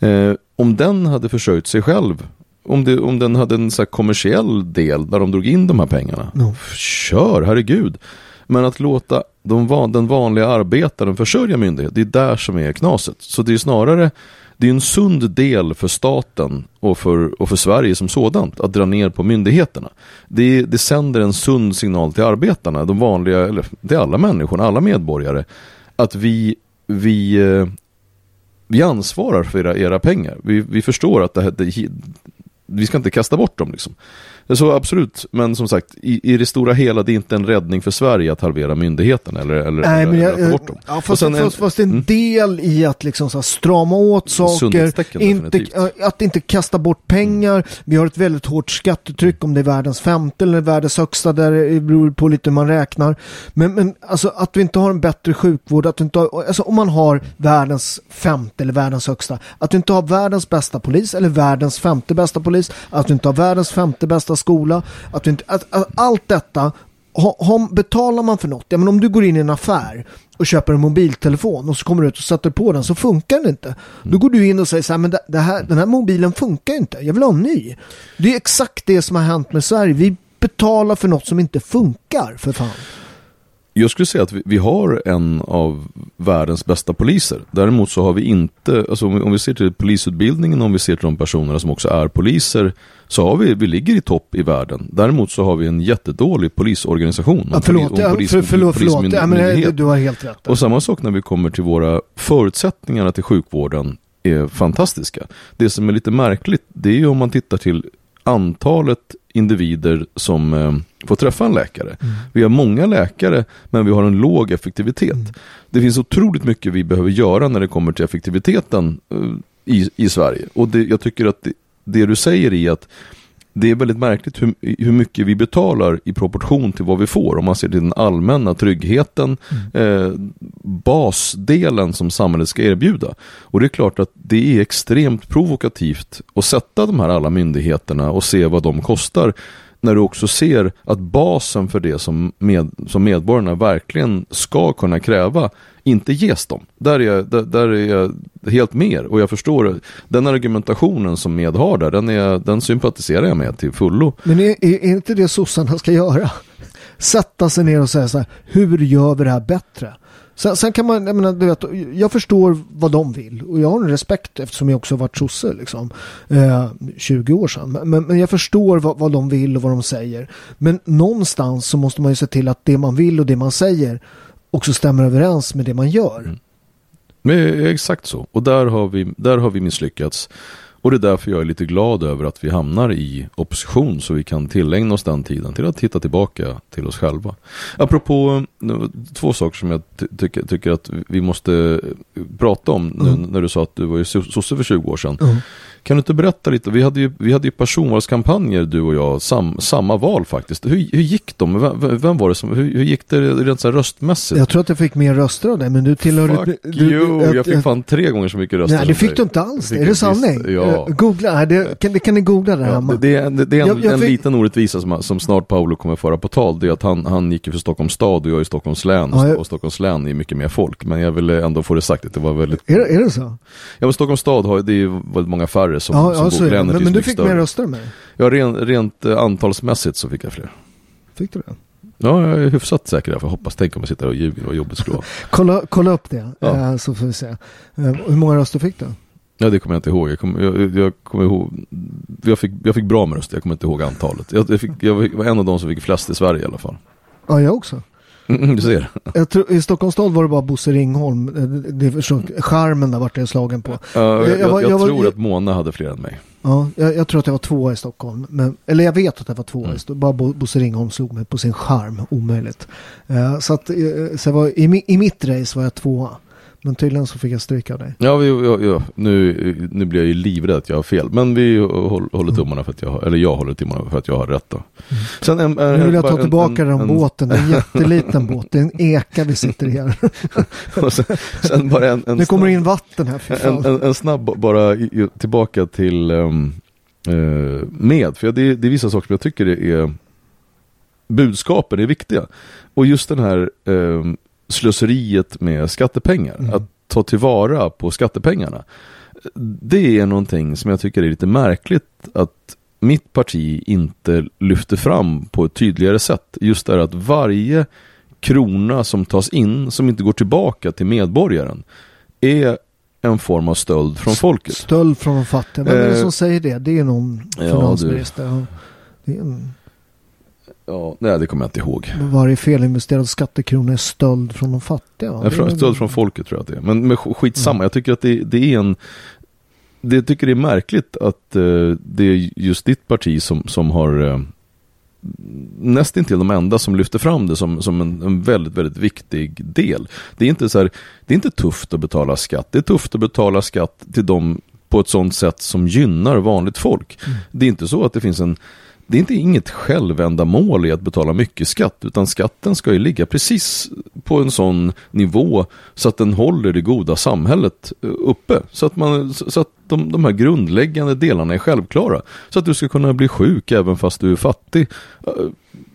Eh, om den hade försörjt sig själv... Om, det, om den hade en så här kommersiell del där de drog in de här pengarna. No. Kör, herregud. Men att låta de, den vanliga arbetaren försörja myndighet, det är där som är knaset. Så det är snarare, det är en sund del för staten och för, och för Sverige som sådant att dra ner på myndigheterna. Det, det sänder en sund signal till arbetarna, de vanliga, eller till alla människorna, alla medborgare, att vi... vi Vi ansvarar för era, era pengar. Vi, vi förstår att det här, det, vi ska inte kasta bort dem. Liksom. Så absolut, men som sagt, i, i det stora hela, det är inte en räddning för Sverige att halvera myndigheten eller, eller, Nej, eller, men jag, eller ta bort dem. Ja, fast, sen, fast, fast en mm. del i att liksom så här strama åt saker, inte, att inte kasta bort pengar. Mm. Vi har ett väldigt hårt skattetryck, om det är världens femte eller världens högsta, där det beror på lite hur man räknar. Men, men alltså, att vi inte har en bättre sjukvård, att vi inte har, alltså, om man har världens femte eller världens högsta, att vi inte har världens bästa polis eller världens femte bästa polis, att vi inte har världens femte bästa skola, att, inte, att, att allt detta ha, ha, betalar man för något. Ja, men om du går in i en affär och köper en mobiltelefon och så kommer du ut och sätter på den, så funkar den inte. Då går du in och säger så här, men det, det här, den här mobilen funkar inte, jag vill ha en ny. Det är exakt det som har hänt med Sverige. Vi betalar för något som inte funkar, för fan. Jag skulle säga att vi, vi har en av världens bästa poliser. Däremot så har vi inte, alltså om vi, om vi ser till polisutbildningen, om vi ser till de personerna som också är poliser, så har vi, vi ligger i topp i världen. Däremot så har vi en jättedålig polisorganisation. Ja, förlåt, polis, ja, för, förlåt, polis, förlåt. Ja, men du har helt rätt. Och samma sak när vi kommer till våra förutsättningar till sjukvården är fantastiska. Det som är lite märkligt, det är ju om man tittar till antalet individer som eh, får träffa en läkare. Mm. Vi har många läkare, men vi har en låg effektivitet. Mm. Det finns otroligt mycket vi behöver göra när det kommer till effektiviteten eh, i, i Sverige. Och det, jag tycker att det, det du säger i att det är väldigt märkligt hur, hur mycket vi betalar i proportion till vad vi får. Om man ser till den allmänna tryggheten, mm. eh, basdelen som samhället ska erbjuda. Och det är klart att det är extremt provokativt att sätta de här alla myndigheterna och se vad de kostar. När du också ser att basen för det som, med, som medborgarna verkligen ska kunna kräva inte ges dem. Där är, jag, där, där är jag helt med. Och jag förstår den argumentationen som med har där, den, är, den sympatiserar jag med till fullo. Men är, är inte det sossarna ska göra? Sätta sig ner och säga så här, hur gör vi det här bättre? Sen, sen kan man, jag menar, du vet, jag förstår vad de vill och jag har en respekt eftersom jag också har varit sosse liksom, eh, tjugo år sedan. Men, men jag förstår vad, vad de vill och vad de säger. Men någonstans så måste man ju se till att det man vill och det man säger också stämmer överens med det man gör. Mm. Men, exakt så. Och där har vi, där har vi misslyckats. Och det är därför jag är lite glad över att vi hamnar i opposition så vi kan tillägna oss den tiden till att titta tillbaka till oss själva. Apropå två saker som jag ty- tycker, tycker att vi måste prata om nu, mm. när du sa att du var ju sosse för tjugo år sedan. Mm. Kan du inte berätta lite? Vi hade ju, vi hade ju personvalskampanjer, du och jag, sam, samma val faktiskt. Hur, hur gick de? Vem, vem var det som, hur, hur gick det rent så här röstmässigt? Jag tror att jag fick mer röster av dig, men du tillhör... Fuck du, you! Du, jag, jag fick fan tre gånger så mycket röster. Nej, det fick dig. Du inte alls. Är det sanning? Ja. Googla, det kan, det kan ni googla det här. Ja, det, det, det, det är en, jag, jag fick... en liten orättvisa som, som snart Paolo kommer föra på tal. Det är att han, han gick ju för Stockholms stad och jag i Stockholms län. Ja, jag... Och Stockholms län är mycket mer folk. Men jag ville ändå få det sagt. Att det var väldigt... Är det, är det så? Ja, men Stockholms stad har, det är ju väldigt många färre. Som, ja, som alltså, men, men du fick större. Mer röster med? Ja, rent, rent eh, antalsmässigt så fick jag fler. Fick du det? Ja, jag är hyfsat säker där, för jag hoppas, tänk om jag sitter och ljuger och jobbet skulle vara. kolla, kolla upp det, ja. eh, så får vi se. Eh, hur många röster fick du? Ja, det kommer jag inte ihåg. Jag, kom, jag, jag, kommer ihåg jag, fick, jag fick bra med röster, jag kommer inte ihåg antalet. Jag, jag, fick, jag var en av de som fick flest i Sverige i alla fall. Ja, jag också. Mm, du ser. Jag tror, i Stockholms stad var det bara Bosse Ringholm. Skärmen där vart det slagen på. Uh, jag, jag, jag, var, jag, jag tror var, att Mona hade fler än mig. Ja, jag, jag tror att jag var tvåa i Stockholm. Men, eller jag vet att jag var tvåa. Mm. Bara Bosse Ringholm slog mig på sin skärm. Omöjligt. Uh, så att, så jag var, i, i mitt race var jag tvåa. Men tydligen så fick jag stryka dig. Ja, vi, ja, ja. Nu, nu blir jag ju livrädd att jag har fel. Men vi håller tummarna för att jag, eller jag håller tummarna för att jag har rätt då. Mm. Sen en, en, nu vill jag ta tillbaka en, en, den båten. En jätteliten båt. Det är en eka vi sitter i här. sen, sen bara en, en nu kommer snabb, in vatten här. För en, en, en snabb bara tillbaka till um, uh, med. För det, det är vissa saker som jag tycker det är budskapen är viktiga. Och just den här... Um, slöseriet med skattepengar, mm. att ta tillvara på skattepengarna, det är någonting som jag tycker är lite märkligt att mitt parti inte lyfter fram på ett tydligare sätt. Just det att varje krona som tas in, som inte går tillbaka till medborgaren, är en form av stöld från folket. Stöld från de fattiga. Vem är det som säger det? Det är någon finansminister. Ja, det är en... Ja, nej, det kommer jag inte ihåg. Varje felinvesterad skattekrona är stöld från de fattiga. Ja, från, stöld från folket tror jag att det är. Men, men skitsamma, mm. jag tycker att det, det är en... Det, jag tycker det är märkligt att uh, det är just ditt parti som, som har... Uh, nästintill de enda som lyfter fram det som, som en, en väldigt, väldigt viktig del. Det är inte så här, det är inte tufft att betala skatt. Det är tufft att betala skatt till dem på ett sånt sätt som gynnar vanligt folk. Mm. Det är inte så att det finns en... Det är inte inget självändamål i att betala mycket skatt, utan skatten ska ju ligga precis på en sån nivå så att den håller det goda samhället uppe. Så att, man, så att de, de här grundläggande delarna är självklara. Så att du ska kunna bli sjuk även fast du är fattig.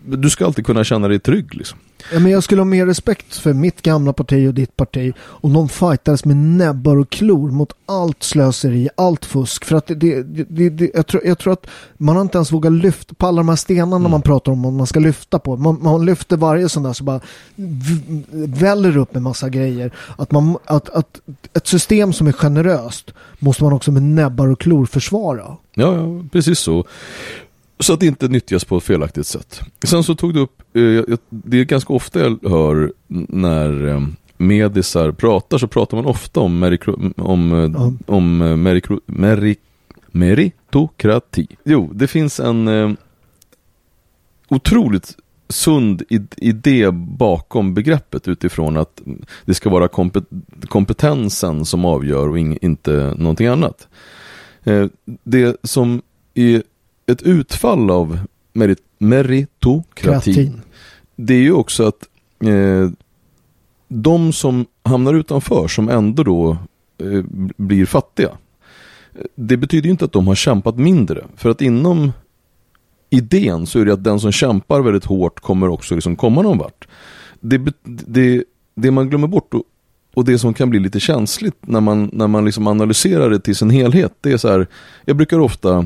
Du ska alltid kunna känna dig trygg. Liksom. Ja, men jag skulle ha mer respekt för mitt gamla parti och ditt parti om de fightades med näbbar och klor mot allt slöseri, allt fusk. För att det, det, det, det, jag, tror, jag tror att man inte ens vågar lyfta på alla de här stenarna mm. man pratar om, om man ska lyfta på. Man, man lyfter varje sån där så bara v- väller upp en massa grejer. Att, man, att, att ett system som är generöst måste man också med näbbar och klor försvara. Ja, ja, precis så. Så att det inte nyttjas på ett felaktigt sätt. Sen så tog du upp, det är ganska ofta jag hör när medisar pratar, så pratar man ofta om, merikro, om, mm. om merikro, merik, meritokrati. Jo, det finns en otroligt sund idé bakom begreppet utifrån att det ska vara kompetensen som avgör och inte någonting annat. Det som är ett utfall av merit- meritokratin Kratin. Det är ju också att eh, de som hamnar utanför, som ändå då eh, blir fattiga, det betyder ju inte att de har kämpat mindre. För att inom idén så är det att den som kämpar väldigt hårt kommer också liksom komma någon vart. Det, det, det man glömmer bort och, och det som kan bli lite känsligt när man, när man liksom analyserar det till sin helhet, det är så här, jag brukar ofta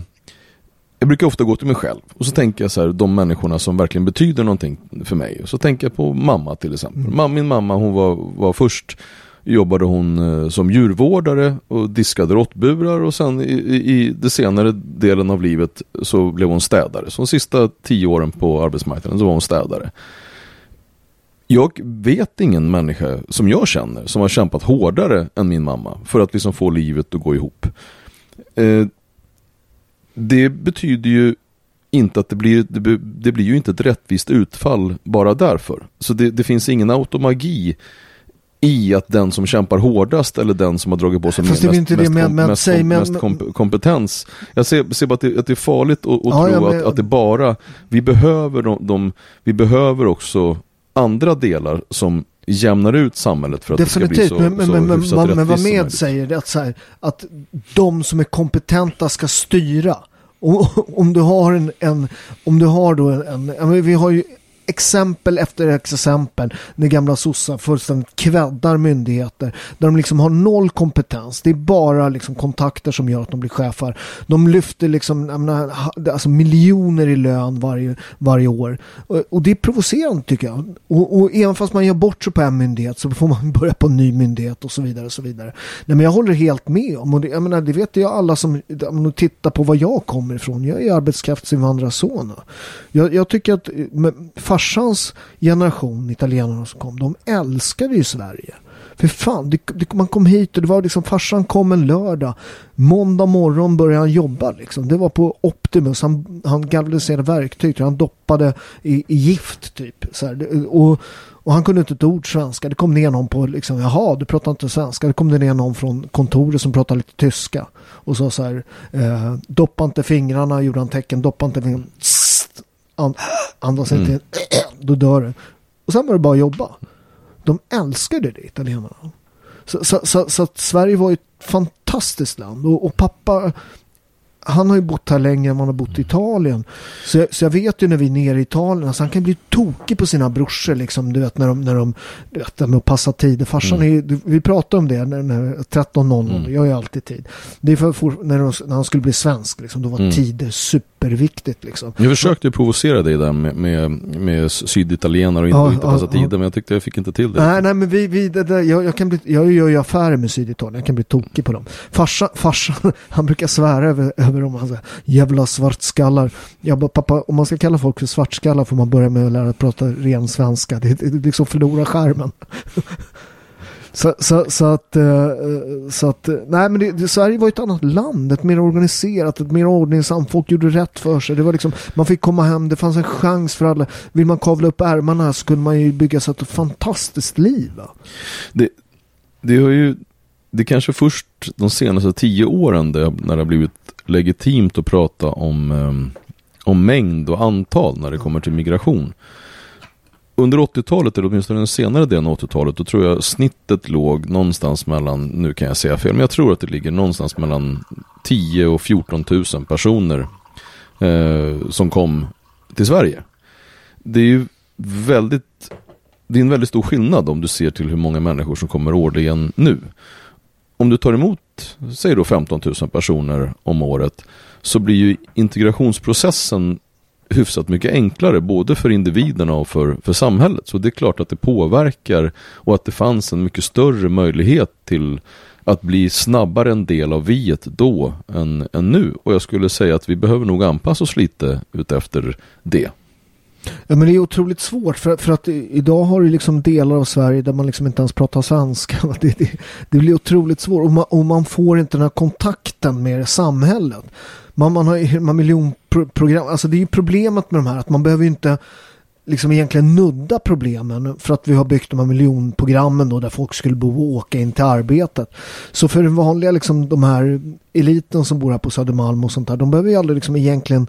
jag brukar ofta gå till mig själv och så tänker jag så här, de människorna som verkligen betyder någonting för mig. Så tänker jag på mamma till exempel. Mm. Min mamma, hon var, var först jobbade hon som djurvårdare och diskade råttburar, och sen i, i det senare delen av livet så blev hon städare. Så de sista tio åren på arbetsmarknaden så var hon städare. Jag vet ingen människa som jag känner som har kämpat hårdare än min mamma för att liksom få livet att gå ihop. Eh, det betyder ju inte att det blir, det, det blir ju inte ett rättvist utfall bara därför. Så det, det finns ingen automagi i att den som kämpar hårdast eller den som har dragit på sig mest, mest, mest, men, men, mest, säg, mest men, komp- kompetens. Jag ser, ser bara att det, att det är farligt att ja, tro ja, men, att, att det bara vi behöver de, de vi behöver också andra delar som jämnar ut samhället för att definitivt, det ska bli så, men, så men, hyfsat man, rättvist. Men vad med säger det att, så här, att de som är kompetenta ska styra. Om, om du har en, en om du har då en, en vi har ju exempel efter exempel när gamla sossar fullständigt kväddar myndigheter där de liksom har noll kompetens. Det är bara liksom kontakter som gör att de blir chefer. De lyfter liksom, jag menar, alltså miljoner i lön varje, varje år. Och, och det är provocerande tycker jag. Och, och även fast man gör bort sig på en myndighet så får man börja på en ny myndighet och så vidare och så vidare. Nej, men jag håller helt med om, och det, jag menar, det vet jag alla som, om du tittar på var jag kommer ifrån. Jag är arbetskraftsinvandrarson. Jag, jag tycker att men, farsans generation, italienarna som kom, de älskade ju Sverige. För fan, det, det, man kom hit och det var liksom, farsan kom en lördag, måndag morgon började han jobba liksom. Det var på Optimus, han, han galvaniserade verktyg, han doppade i, i gift typ. Så här, och, och han kunde inte ett ord svenska. Det kom ner någon på liksom, jaha, du pratar inte svenska. Det kom ner någon från kontoret som pratade lite tyska och sa så här, eh, doppa inte fingrarna, gjorde han tecken, doppa inte fingrarna. And, andas inte, mm. Då dör det. Och sen var det bara att jobba. De älskade det, italienarna. Så, så, så, så att Sverige var ju ett fantastiskt land. Och, och pappa, han har ju bott här längre än man har bott i Italien. Så, så jag vet ju när vi är nere i Italien, alltså han kan bli tokig på sina brorsor liksom, du vet, när de, när de du vet, med att passa tid. Farsan mm. är, vi pratar om det, när, när tretton noll noll, mm. jag är alltid tid. Det är för, när, de, när han skulle bli svensk liksom, då var mm. tider superviktigt liksom. Jag försökte ju provocera dig där med, med, med syditalienare och inte, ja, inte passa ja, tiden, ja. Men jag tyckte jag fick inte till det. Nej, nej men vi, vi det där, jag, jag, kan bli, jag gör ju affärer med Syditalien, jag kan bli tokig på dem. Farsan, farsan han brukar svära över över om han säger jävla svartskallar. Jag bara, pappa, om man ska kalla folk för svartskallar får man börja med att lära att prata ren svenska. Det är liksom förlora skärmen. Så, så, så att, så att nej, men det, det, Sverige var ett annat land, ett mer organiserat, ett mer ordningsamt, folk gjorde rätt för sig, det var liksom, man fick komma hem, det fanns en chans för alla, vill man kavla upp ärmarna så kunde man ju bygga sig ett fantastiskt liv. Det, det har ju det kanske först de senaste tio åren det, när det har blivit legitimt att prata om, om mängd och antal när det kommer till migration. Under åttiotalet, eller åtminstone den senare delen av åttiotalet, då tror jag snittet låg någonstans mellan, nu kan jag säga fel, men jag tror att det ligger någonstans mellan tio och fjorton tusen personer eh, som kom till Sverige. Det är ju väldigt, det är en väldigt stor skillnad om du ser till hur många människor som kommer årligen nu. Om du tar emot, säg då femton tusen personer om året, så blir ju integrationsprocessen hyfsat mycket enklare både för individerna och för, för samhället. Så det är klart att det påverkar och att det fanns en mycket större möjlighet till att bli snabbare en del av viet då än, än nu. Och jag skulle säga att vi behöver nog anpassa oss lite ut efter det. Ja, men det är otroligt svårt för, för att idag har du liksom delar av Sverige där man liksom inte ens pratar svenska. Det, det, det blir otroligt svårt och man, och man får inte den här kontakten med samhället. Man, man har man miljonprogram, alltså det är ju problemet med de här att man behöver inte liksom egentligen nudda problemen, för att vi har byggt de här miljonprogrammen då, där folk skulle bo och åka in till arbetet. Så för den vanliga liksom, de här eliten som bor här på Södermalm och sånt där, de behöver ju aldrig liksom egentligen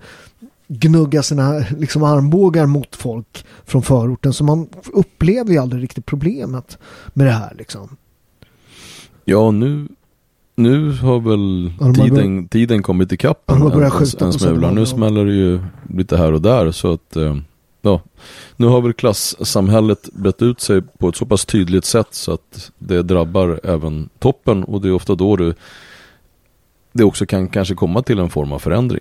gnugga sina liksom armbågar mot folk från förorten, så man upplever ju aldrig riktigt problemet med det här liksom. Ja, nu nu har väl ja, tiden, bör... tiden kommit i kappen ja, en, en smula. Nu smäller det ju lite här och där, så att ja, nu har väl klassamhället brett ut sig på ett så pass tydligt sätt så att det drabbar även toppen, och det är ofta då du, det också kan kanske komma till en form av förändring.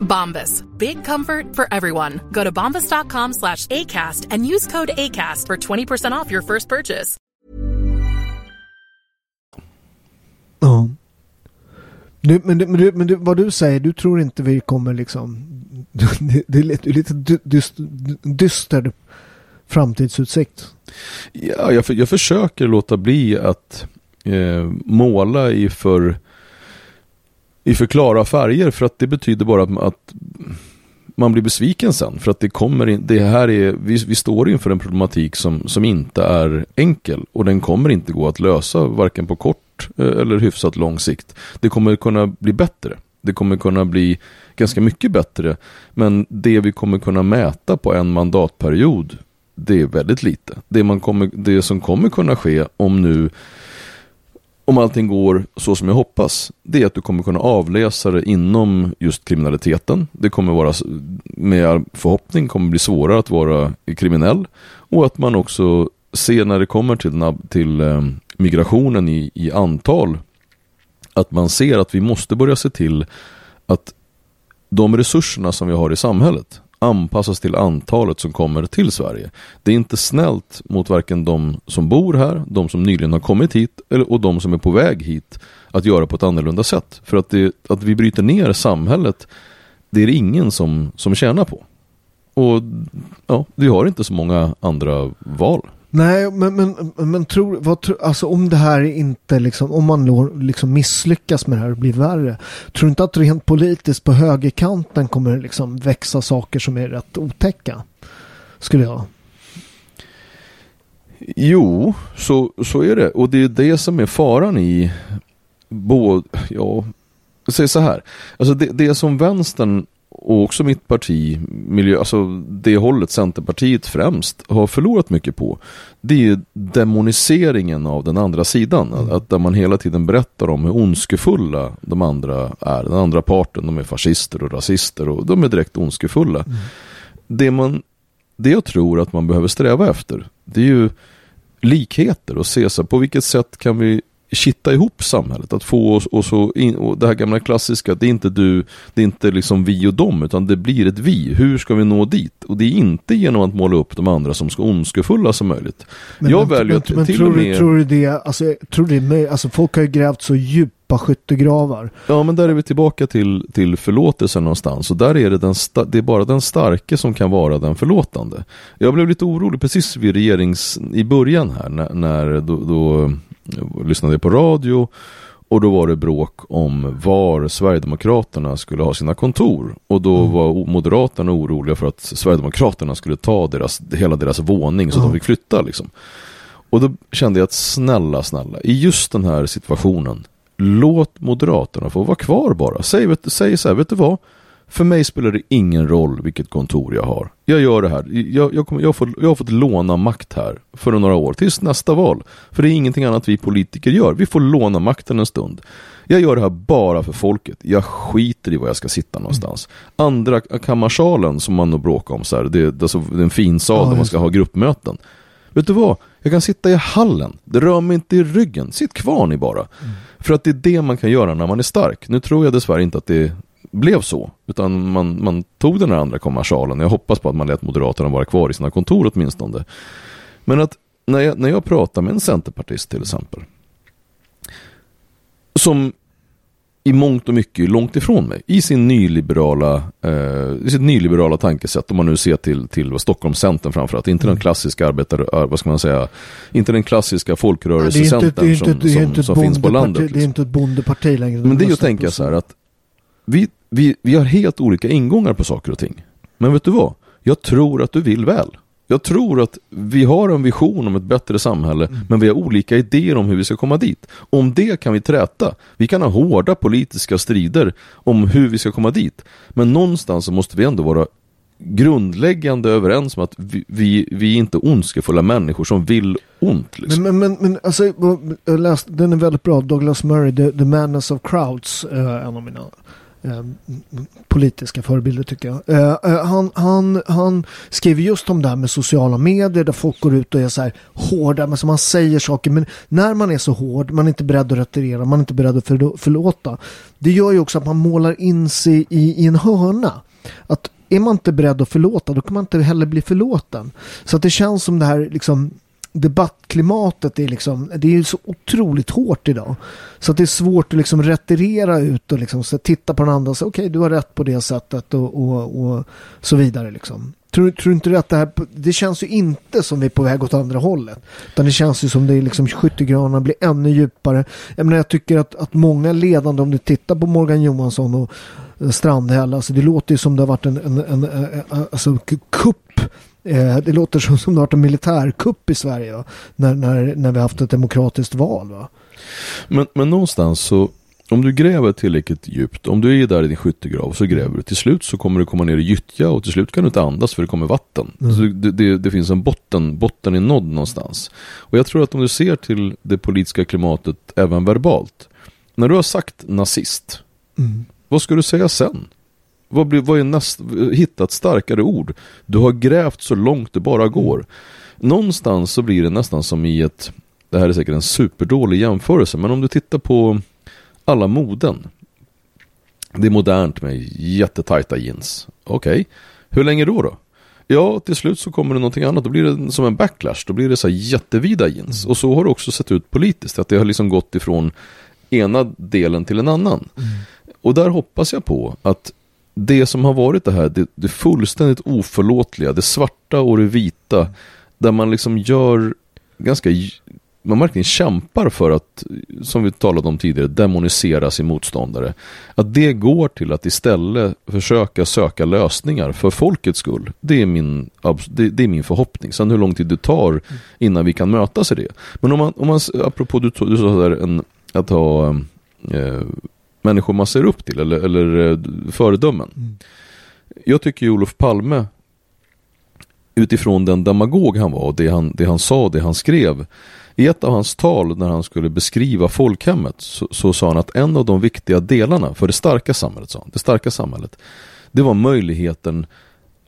Bombas. Big comfort for everyone. Go to bombas.com slash ACAST and use code ACAST for twenty percent off your first purchase. Ja. Du, men du, men, du, men du, vad du säger, du tror inte vi kommer liksom... Det, det är lite, lite dyster, dyster framtidsutsikt. Ja, jag, jag försöker låta bli att eh, måla i för... i förklara färger, för att det betyder bara att, att man blir besviken sen, för att det kommer in, det här är vi, vi står inför en problematik som som inte är enkel, och den kommer inte gå att lösa varken på kort eller hyfsat lång sikt. Det kommer kunna bli bättre. Det kommer kunna bli ganska mycket bättre, men det vi kommer kunna mäta på en mandatperiod, det är väldigt lite. Det man kommer det som kommer kunna ske om nu Om allting går så som jag hoppas, det är att du kommer kunna avläsa det inom just kriminaliteten. Det kommer vara, med förhoppning, kommer bli svårare att vara kriminell, och att man också ser när det kommer till, till eh, migrationen i, i antal, att man ser att vi måste börja se till att de resurserna som vi har i samhället anpassas till antalet som kommer till Sverige. Det är inte snällt mot varken de som bor här, de som nyligen har kommit hit och de som är på väg hit, att göra på ett annorlunda sätt. För att, det, att vi bryter ner samhället, det är det ingen som, som tjänar på. Och ja, vi har inte så många andra val. Nej, men, men, men tror, vad tror, alltså om det här inte liksom, om man liksom misslyckas med det här och blir värre, tror du inte att rent politiskt på högerkanten kommer liksom växa saker som är rätt otäcka, skulle jag? Jo, så, så är det. Och det är det som är faran i både, ja, jag säger så här, alltså det, det som vänstern och också mitt parti, miljö, alltså det hållet, Centerpartiet främst, har förlorat mycket på, det är demoniseringen av den andra sidan. Mm. Att där man hela tiden berättar om hur ondskefulla de andra är. Den andra parten, de är fascister och rasister, och de är direkt ondskefulla. Mm. Det, man, det jag tror att man behöver sträva efter, det är ju likheter, och se så på vilket sätt kan vi kitta ihop samhället, att få oss, och så in, och det här gamla klassiska, det är inte du, det är inte liksom vi och dem, utan det blir ett vi. Hur ska vi nå dit? Och det är inte genom att måla upp de andra som ska ondskefulla som möjligt. Men, jag men, väljer men, men, till tror, och med... tror du det, alltså, tror du det, alltså folk har ju grävt så djupa skyttegravar. Ja, men där är vi tillbaka till, till förlåtelsen någonstans, och där är det, den sta, det är bara den starke som kan vara den förlåtande. Jag blev lite orolig precis vid regerings, i början här, när, när då, då jag lyssnade på radio, och då var det bråk om var Sverigedemokraterna skulle ha sina kontor, och då mm. var Moderaterna oroliga för att Sverigedemokraterna skulle ta deras, hela deras våning, så mm. att de fick flytta liksom. Och då kände jag att snälla, snälla, i just den här situationen, låt Moderaterna få vara kvar bara. Säg, vet, säg så här, vet du vad? För mig spelar det ingen roll vilket kontor jag har. Jag gör det här. Jag, jag, kommer, jag, får, jag har fått låna makt här för några år. Tills nästa val. För det är ingenting annat vi politiker gör. Vi får låna makten en stund. Jag gör det här bara för folket. Jag skiter i var jag ska sitta någonstans. Mm. Andra kammarsalen som man nog bråkar om. Så här, det, det är en fin sal ja, där man ska ha gruppmöten. Vet du vad? Jag kan sitta i hallen. Det rör mig inte i ryggen. Sitt kvar ni bara. Mm. För att det är det man kan göra när man är stark. Nu tror jag dessvärre inte att det är blev så, utan man, man tog den här andra kommarsalen. Jag hoppas på att man lät Moderaterna vara kvar i sina kontor åtminstone. Men att när jag, när jag pratar med en centerpartist till exempel, som i mångt och mycket är långt ifrån mig i sin nyliberala eh, i sitt nyliberala tankesätt, om man nu ser till, till Stockholmscentern framförallt, inte den klassiska arbetare, vad ska man säga, inte den klassiska folkrörelsecentern som, som, som finns på landet. Liksom. Det är inte ett bondeparti längre. Men det är ju att tänka så här att Vi, vi, vi har helt olika ingångar på saker och ting. Men vet du vad? Jag tror att du vill väl. Jag tror att vi har en vision om ett bättre samhälle, mm. men vi har olika idéer om hur vi ska komma dit. Om det kan vi träta. Vi kan ha hårda politiska strider om hur vi ska komma dit. Men någonstans så måste vi ändå vara grundläggande överens om att vi, vi, vi är inte ondskefulla människor som vill ont. Liksom. Men, men, men alltså, jag läste, den är väldigt bra. Douglas Murray, The, The Madness of Crowds, en av mina... Eh, politiska förebilder tycker jag. Eh, han, han, han skriver just om det här med sociala medier där folk går ut och är så här hårda, men som man säger saker, men när man är så hård, man är inte beredd att retirera, man är inte beredd att förl- förlåta. Det gör ju också att man målar in sig i, i en hörna. Att är man inte beredd att förlåta, då kan man inte heller bli förlåten. Så att det känns som det här liksom debattklimatet är liksom, det är ju så otroligt hårt idag. Så att det är svårt att liksom retirera ut och liksom så titta på den andra och säga okej, okay, du har rätt på det sättet och, och, och så vidare liksom. Tror, tror inte du att det här, det känns ju inte som vi är på väg åt andra hållet. Utan det känns ju som det är liksom skyttegravarna blir ännu djupare. Jag menar, jag tycker att, att många ledande, om du tittar på Morgan Johansson och Strandhäll, alltså det låter ju som det har varit en, en, en, en, en alltså, kupp. Det låter som, som det har varit en militärkupp i Sverige va? När, när, när vi har haft ett demokratiskt val. Va? Men, men någonstans så, om du gräver tillräckligt djupt, om du är där i din skyttegrav så gräver du, till slut så kommer du komma ner i gyttja och till slut kan du inte andas för det kommer vatten. Mm. Så det, det, det finns en botten, botten i nådd någonstans. Och jag tror att om du ser till det politiska klimatet även verbalt, när du har sagt nazist, mm. vad ska du säga sen? Vad, blir, vad är näst, hittat starkare ord? Du har grävt så långt det bara går. Någonstans så blir det nästan som i ett, det här är säkert en superdålig jämförelse, men om du tittar på alla moden. Det är modernt med jättetajta jeans. Okej, okay. Hur länge då då? Ja, till slut så kommer det någonting annat. Då blir det som en backlash. Då blir det så här jättevida jeans. Och så har det också sett ut politiskt. Att det har liksom gått ifrån ena delen till en annan. Mm. Och där hoppas jag på att det som har varit det här, det, det fullständigt oförlåtliga, det svarta och det vita, där man liksom gör ganska, man verkligen kämpar för att, som vi talade om tidigare, demonisera sin motståndare. Att det går till att istället försöka söka lösningar för folkets skull. Det är min, det, det är min förhoppning. Sen hur lång tid det tar innan vi kan mötas i det. Men om man, om man apropå du, du sa där en, att ha... Eh, människor man ser upp till eller, eller föredömen. Mm. Jag tycker ju Olof Palme, utifrån den demagog han var och det han, det han sa, det han skrev, i ett av hans tal när han skulle beskriva folkhemmet så, så sa han att en av de viktiga delarna för det starka samhället, sa han, det starka samhället, det var möjligheten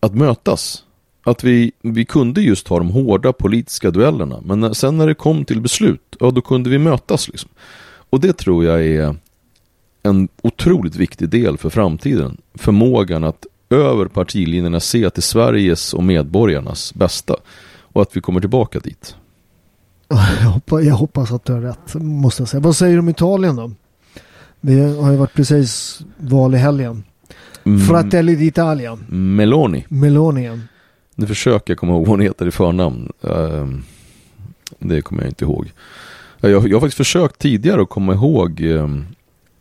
att mötas. Att vi, vi kunde just ha de hårda politiska duellerna, men när, sen när det kom till beslut, ja då kunde vi mötas liksom. Och det tror jag är en otroligt viktig del för framtiden. Förmågan att över partilinjerna se till Sveriges och medborgarnas bästa. Och att vi kommer tillbaka dit. Jag hoppas, jag hoppas att du har rätt, måste jag säga. Vad säger du om Italien då? Det har ju varit precis val i helgen. Mm. Fratelli d'Italia. Meloni. Meloni. Nu försöker jag komma ihåg vad hon heter i förnamn. Det kommer jag inte ihåg. Jag, jag har faktiskt försökt tidigare att komma ihåg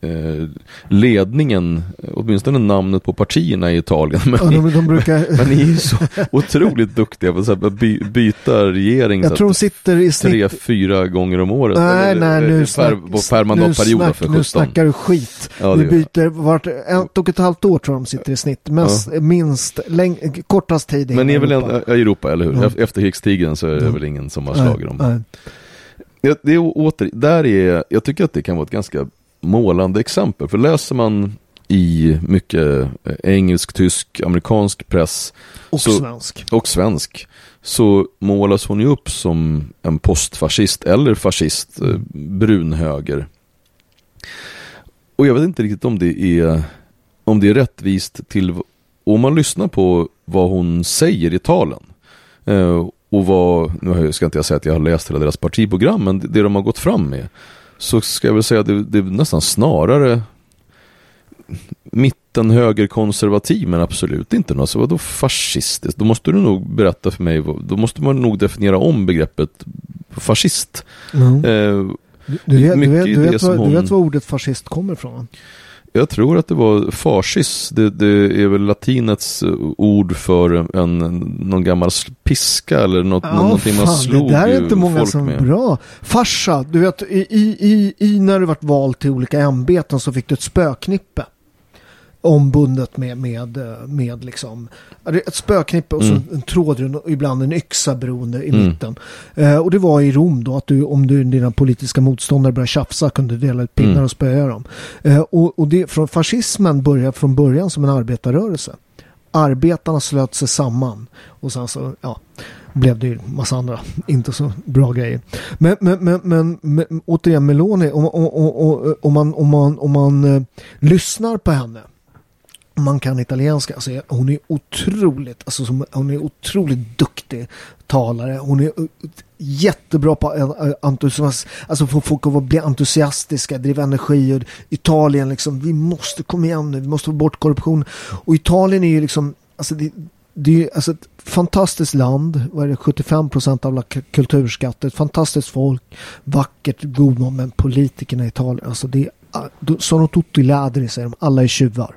eh, ledningen, åtminstone namnet på partierna i Italien. Men, ja, de, de brukar... men, men ni är ju så otroligt duktiga på att by, byta regering. Jag tror de sitter i snitt... Tre, fyra gånger om året. Nej, eller, nej, nu, snack, per, per mandatperiod nu, snack, för nu snackar du skit. Ja, vi byter vart ett och ett halvt år tror de sitter i snitt. Mest, ja. Minst, läng- kortast tid. Men ni är väl Europa. En, Europa, eller hur? Mm. Efter krigstiden så är det mm. väl ingen som har slagit dem. Nej. Det är åter, där är, jag tycker att det kan vara ett ganska målande exempel. För läser man i mycket engelsk, tysk, amerikansk press och, så, svensk. och svensk så målas hon ju upp som en postfascist eller fascist, brunhöger. Och jag vet inte riktigt om det är, om det är rättvist till, om man lyssnar på vad hon säger i talen. Och vad, nu ska inte jag säga att jag har läst hela deras partiprogram, men det de har gått fram med, så ska jag väl säga att det, det är nästan snarare mitten höger konservativ, men absolut inte något så vadå fascistiskt. Då måste du nog berätta för mig, då måste man nog definiera om begreppet fascist. Mm. Eh, du, du, vet, du, vet, du, vet vad, hon, du vet var ordet fascist kommer ifrån? Jag tror att det var fascis. Det, det är väl latinets ord för en, någon gammal piska eller något, ja, någonting fan, man slog. Det där är inte många som med. Bra. Farsa, du vet, i, i, i, när du varit vald till olika ämbeten så fick du ett spöknippe. Ombundet med, med, med liksom ett spöknippe och så mm. en tråd och ibland en yxa beroende i mm. mitten. Eh, och det var i Rom då att du, om du dina politiska motståndare började tjafsa, kunde du dela ut pinnar mm. och spöja dem. Eh, och och det, från fascismen började från början som en arbetarrörelse. Arbetarna slöt sig samman och sen så ja, blev det ju massa andra inte så bra grejer. Men, men, men, men, men återigen Meloni, om, om, om, om man, om man, om man eh, lyssnar på henne, man kan italienska, alltså hon är otroligt, alltså som, hon är otroligt duktig talare, hon är jättebra på entusiasm, alltså för folk att bli entusiastiska, driva energi, och Italien liksom, vi måste komma igen nu, vi måste få bort korruption, och Italien är ju liksom, alltså det, det är ju alltså ett fantastiskt land, vad är det, sjuttiofem procent av alla kulturskatter, ett fantastiskt folk, vackert, god, men politikerna i Italien, alltså det är sono tutti ladri, säger de, alla är tjuvar.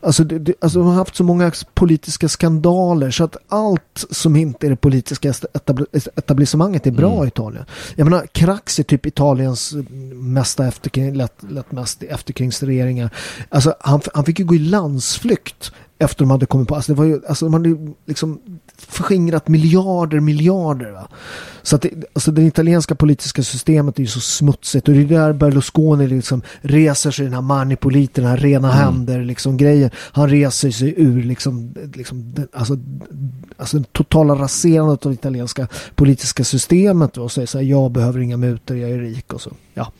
Alltså, det, det, alltså de har haft så många politiska skandaler så att allt som inte är det politiska etabl- etablissemanget är bra mm. i Italien. Jag menar, Craxi är typ Italiens mesta efterkring, lätt, lätt mest efterkringsregeringar. Alltså han, han fick ju gå i landsflykt efter de hade kommit på, alltså det var ju, alltså de hade ju liksom förskingrat miljarder, miljarder va? Så att det, alltså det italienska politiska systemet är ju så smutsigt, och det är där Berlusconi liksom reser sig, den här manipoliten, den här rena mm. händer liksom grejen, han reser sig ur liksom, liksom alltså, alltså den totala raserandet av det italienska politiska systemet, och säger så här, jag behöver inga mutor, jag är rik, och så, ja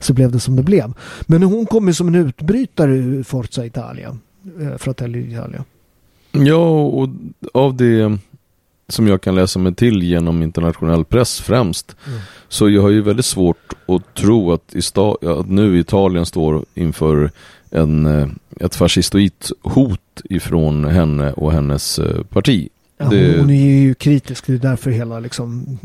så blev det som det blev. Men hon kommer som en utbrytare ur Forza Italia, Fratelli d'Italia. Ja, och av det som jag kan läsa mig till genom internationell press främst mm. så jag har ju väldigt svårt att tro att, i sta- att nu Italien står inför en, ett fascistoidt hot ifrån henne och hennes parti. Ja, det... Hon är ju kritisk, det är därför hela, liksom,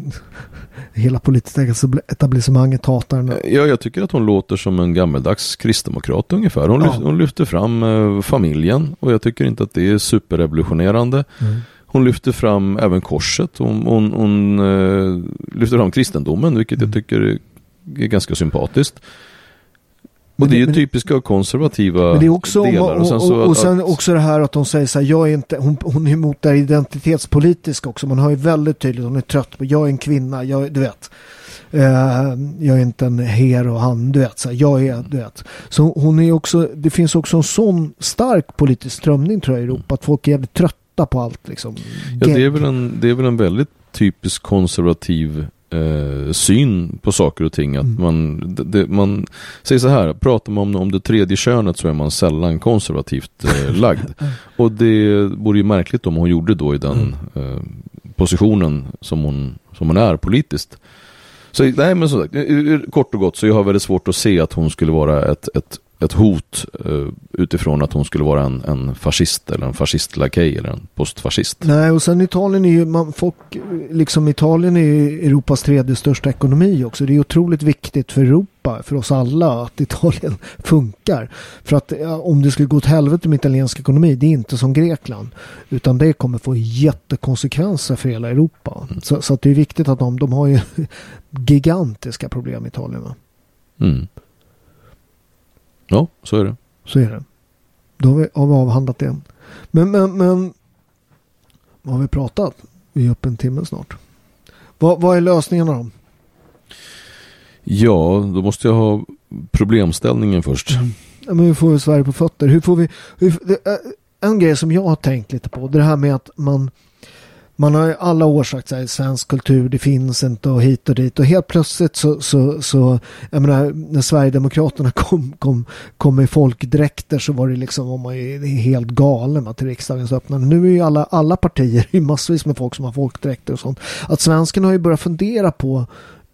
hela politiska etablissemanget hatar henne. Ja, jag tycker att hon låter som en gammeldags kristdemokrat ungefär. Hon, ja. lyfter, hon lyfter fram eh, familjen, och jag tycker inte att det är superrevolutionerande. Mm. Hon lyfter fram även korset, hon, hon, hon eh, lyfter fram kristendomen, vilket mm. jag tycker är, är ganska sympatiskt. Och det är ju typiska konservativa men det är också, delar. Och sen, så och, och, och sen att, också det här att hon säger så här, jag är inte, hon, hon är emot det identitetspolitiska också. Man har ju väldigt tydligt, hon är trött på, jag är en kvinna, jag, du vet. Eh, jag är inte en her och han, du vet. Så här, jag är, du vet. Så hon är också, det finns också en sån stark politisk strömning tror jag i Europa, att folk är jävligt trötta på allt. Liksom. Ja, det är väl en, det är väl en väldigt typisk konservativ Eh, syn på saker och ting, att mm. man, det, man säger så här, pratar man om, om det tredje könet så är man sällan konservativt eh, lagd, och det vore ju märkligt om hon gjorde då i den mm. eh, positionen som hon, som hon är politiskt. Så nej, men så kort och gott, så jag har väldigt svårt att se att hon skulle vara ett, ett, ett hot eh, utifrån att hon skulle vara en, en fascist eller en fascistlakej eller en postfascist. Nej, och sen Italien är ju, man, folk, liksom Italien är ju Europas tredje största ekonomi också. Det är otroligt viktigt för Europa Europa för oss alla att Italien funkar. För att om det skulle gå åt helvete med italiensk ekonomi, det är inte som Grekland, utan det kommer få jättekonsekvenser för hela Europa. Mm. Så, så att det är viktigt att de, de har ju gigantiska problem i Italien. Mm. Ja, så är det. Så är det. Då har vi avhandlat det. Men, men, men vad har vi pratat? Vi är uppe en timme snart. Vad, vad är lösningarna då? Ja, då måste jag ha problemställningen först. Mm. Ja, men hur får vi Sverige på fötter? Hur får vi, hur, en grej som jag har tänkt lite på, det här med att man, man har ju alla år sagt så här, svensk kultur, det finns inte, och hit och dit. Och helt plötsligt så, så, så jag menar, när Sverigedemokraterna kom, kom, kom i folkdräkter, så var det liksom, om man är helt galen att riksdagens öppnade. Nu är ju alla, alla partier, det är massvis med folk som har folkdräkter och sånt. Att svenskarna har ju börjat fundera på,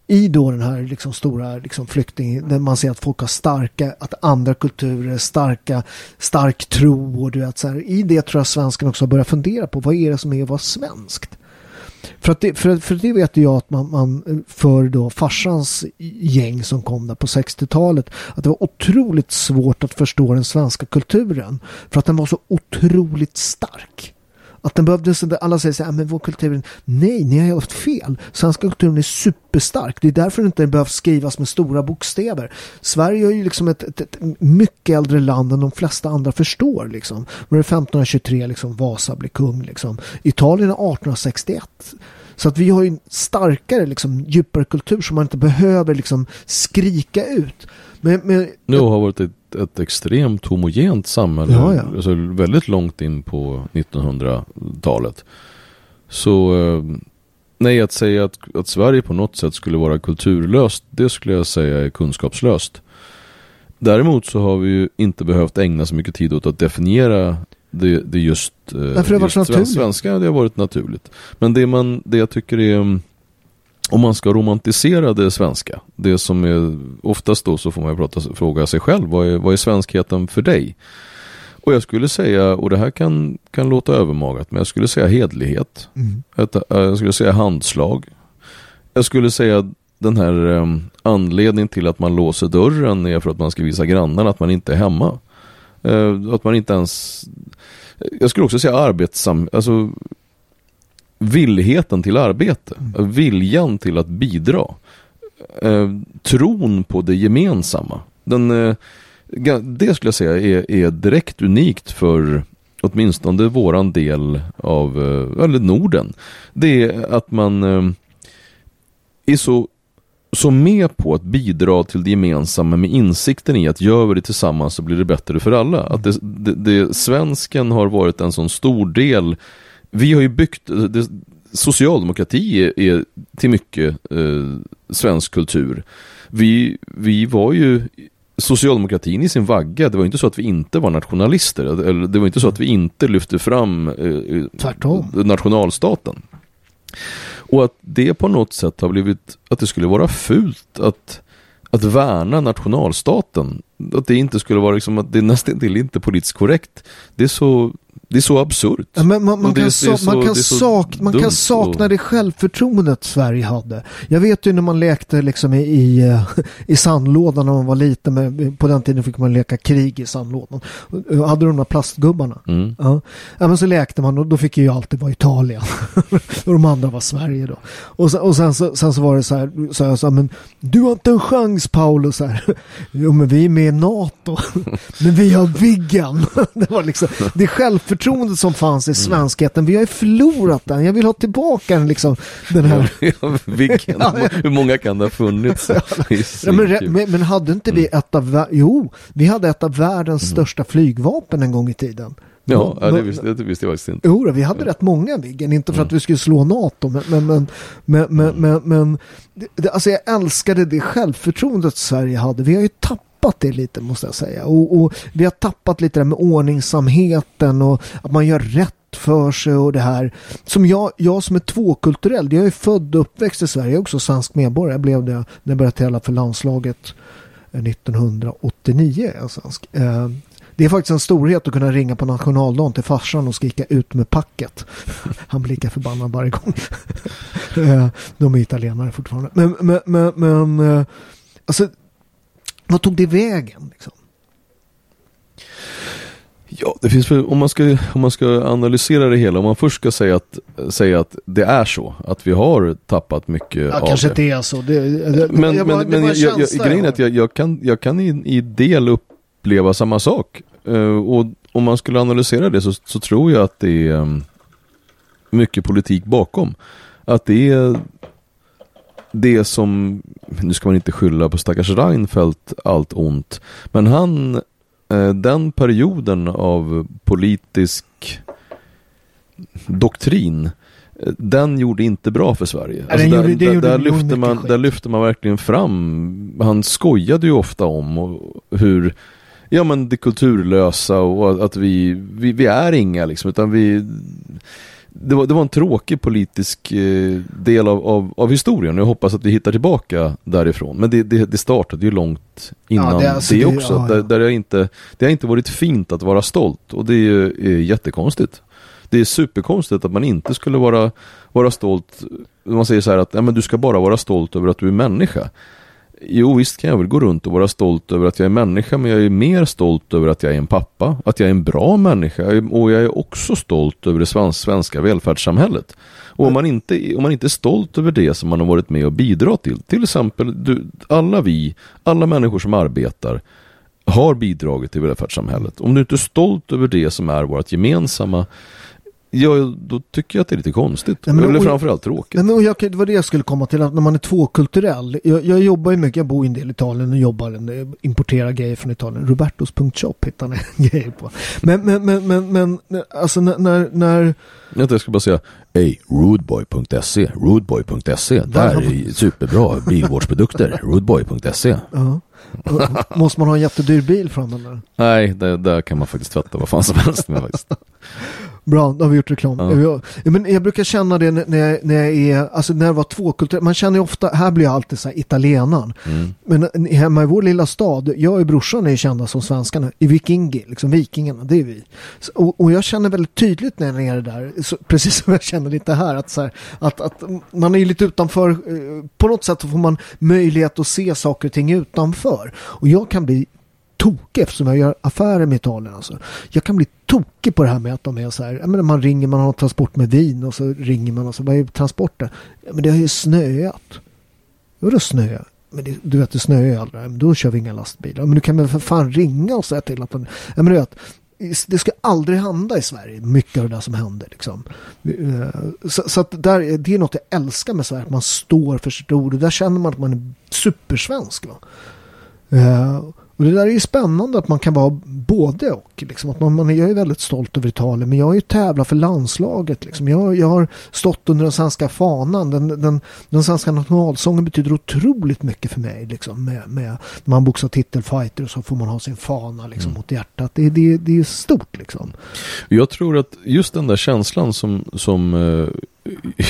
i då den här liksom stora liksom flykting, där man ser att folk har starka, att andra kulturer, starka, stark tro och du vet så här, i det tror jag svenskarna också börjar fundera på, vad är det som är att vara svenskt? För att det, för, för det vet jag att man, man för då farsans gäng som kom där på sextiotalet, att det var otroligt svårt att förstå den svenska kulturen, för att den var så otroligt stark. Att den behövde, alla säger så här, men vår kultur, nej, ni har ju haft fel. Svenska kulturen är superstark. Det är därför den inte behöver skrivas med stora bokstäver. Sverige är ju liksom ett, ett, ett mycket äldre land än de flesta andra förstår. Liksom. Men femton tjugotre liksom, Vasa blir kung. Liksom. Italien är arton sextioett. Så att vi har ju en starkare, liksom, djupare kultur som man inte behöver liksom, skrika ut. Men, men, nu har varit ett ett extremt homogent samhälle, ja, ja. Alltså väldigt långt in på nittonhundratalet. Så nej, att säga att, att Sverige på något sätt skulle vara kulturlöst, det skulle jag säga är kunskapslöst. Däremot så har vi ju inte behövt ägna så mycket tid åt att definiera det, det just, det just svenska, det har varit naturligt. Men det, man, det jag tycker är, om man ska romantisera det svenska, det som är oftast då, så får man ju prata, fråga sig själv, vad är, vad är svenskheten för dig? Och jag skulle säga, och det här kan, kan låta övermagat, men jag skulle säga hedlighet. Mm. Ett, jag skulle säga handslag. Jag skulle säga den här um, anledningen till att man låser dörren är för att man ska visa grannarna att man inte är hemma. Uh, att man inte ens... Jag skulle också säga arbetsam... Alltså, villheten till arbete, viljan till att bidra, eh, tron på det gemensamma, den, eh, det skulle jag säga är, är direkt unikt för åtminstone våran del av eh, eller Norden. Det är att man eh, är så, så med på att bidra till det gemensamma med insikten i att gör vi det tillsammans så blir det bättre för alla. Att det, det, det, svensken har varit en sån stor del. Vi har ju byggt, det, socialdemokrati är, är till mycket eh, svensk kultur. Vi, vi var ju socialdemokratin i sin vagga. Det var inte så att vi inte var nationalister. Eller det var inte så att vi inte lyfte fram eh, nationalstaten. Och att det på något sätt har blivit, att det skulle vara fult att, att värna nationalstaten. Att det inte skulle vara liksom, att det nästan till inte politiskt korrekt. Det är så... Det är så absurt. Ja, men man, man, det, kan, så, man, kan, sak, man kan sakna och... det självförtroendet Sverige hade. Jag vet ju när man lekte liksom i, i, i sandlådan när man var liten. Med, på den tiden fick man leka krig i sandlådan. Och hade de där plastgubbarna. Mm. Ja. Ja, men så lekte man och då fick ju alltid vara Italien. Och de andra var Sverige då. Och, så, och sen, så, sen så var det så här. Så jag sa, men du har inte en chans, Paolo. Så här. Jo, men vi är med i NATO. Men vi har Viggen. Det var liksom, det är självförtroendet. Förtroendet som fanns i svenskheten, vi har ju förlorat den. Jag vill ha tillbaka den, liksom, den här. Vilken, hur många kan det ha funnits? Ja, men, men hade inte vi ett av, jo, vi hade ett av världens mm. största flygvapen en gång i tiden. Ja, ja, det visste, det visste jag faktiskt inte. Jo, vi hade ja. rätt många Viggen, inte för att vi skulle slå NATO, men, men, men, men, men, men, men det, alltså jag älskade det självförtroendet Sverige hade. Vi har ju tappat det lite, måste jag säga, och, och vi har tappat lite det med ordningsamheten och att man gör rätt för sig och det här, som jag, jag som är tvåkulturell, jag är född och uppväxt i Sverige, jag är också svensk medborgare, jag blev det när jag började tälla för landslaget nittonhundraåttionio. Jag är svensk. eh, Det är faktiskt en storhet att kunna ringa på nationaldagen till farsan och skrika ut med packet. Han blir lika förbannad varje gång. De är italienare fortfarande, men, men, men, men alltså Vad tog det vägen? Liksom? Ja, det finns väl, om man ska om man ska analysera det hela, om man först ska säga att säga att det är så att vi har tappat mycket, ja, av kanske det. Det är så. Det, det, men jag bara, men, men jag, jag, jag, grejen är att jag, jag kan jag kan i, i del uppleva samma sak. Uh, och om man skulle analysera det så, så tror jag att det är um, mycket politik bakom. Att det är det som, nu ska man inte skylla på stackars Reinfeldt allt ont, men han, den perioden av politisk doktrin, den gjorde inte bra för Sverige. Alltså där, gjorde, där, där, lyfte man, där lyfte man verkligen fram, han skojade ju ofta om och hur, ja, men det kulturlösa och att vi, vi, vi är inga liksom, utan vi... Det var, det var en tråkig politisk del av, av, av historien. Jag hoppas att vi hittar tillbaka därifrån. Men det, det, det startade ju långt innan, ja, det, alltså det också. Det, ja, ja. Där, där jag inte, det har inte varit fint att vara stolt. Och det är ju är jättekonstigt. Det är superkonstigt att man inte skulle vara, vara stolt. Man säger så här att ja, men du ska bara vara stolt över att du är människa. Jo, visst kan jag väl gå runt och vara stolt över att jag är människa, men jag är mer stolt över att jag är en pappa, att jag är en bra människa, och jag är också stolt över det svenska välfärdssamhället. Och om man inte, om man inte är stolt över det som man har varit med och bidragit till, till exempel du, alla vi, alla människor som arbetar har bidragit till välfärdssamhället. Om du inte är stolt över det som är vårt gemensamma, ja, då tycker jag att det är lite konstigt. Nej, men, eller framförallt tråkigt. Nej, men jag, det var det jag skulle komma till, att när man är tvåkulturell. Jag, jag jobbar ju mycket, jag bor i en del i Italien och jobbar, importerar grejer från Italien. Robertos punkt shop hittar ni grejer på. Men, men, men, men, men alltså när... när... Jag ska bara säga, hej, rudeboy punkt se, rudeboy punkt se, där är superbra bilvårdsprodukter, rudeboy punkt se. Uh-huh. Måste man ha en jättedyr bil fram eller? Nej, där, där kan man faktiskt tvätta vad fan som helst med faktiskt. Bra, då har vi gjort reklam. Ja. Jag, men jag brukar känna det när jag, när jag är, alltså när det var tvåkulturellt. Man känner ju ofta, här blir jag alltid så här italienaren. Mm. Men hemma i vår lilla stad, jag och brorsan är ju kända som svenskarna. I vikingi, liksom vikingarna, det är vi. Så, och, och jag känner väldigt tydligt när jag är där, så, precis som jag känner lite här, att, så här att, att man är lite utanför. På något sätt får man möjlighet att se saker och ting utanför. Och jag kan bli tokig, eftersom jag gör affärer med Italien. Alltså. Jag kan bli tokig på det här med att de är så här, menar, man ringer, man har transport med vin och så ringer man och så, vad är transporten? Ja, men det har ju snöat. Jo, det snöar. Men det, du vet, det snöar ju aldrig. Men då kör vi inga lastbilar. Men du kan väl för fan ringa och säga till att man, ja, men du vet, det ska aldrig hända i Sverige, mycket av det där som händer liksom. Så, så att där, det är något jag älskar med Sverige, att man står för sitt ord, och där känner man att man är supersvensk, va? Uh, och det där är ju spännande, att man kan vara både och liksom, att man, man, jag är väldigt stolt över Italien, men jag är ju tävlar för landslaget liksom. jag, jag har stått under den svenska fanan, den, den, den svenska nationalsången betyder otroligt mycket för mig liksom, med, med, man boxar titelfighter och så får man ha sin fana liksom, mm. mot hjärtat, det, det, det är stort liksom. Jag tror att just den där känslan som, som eh,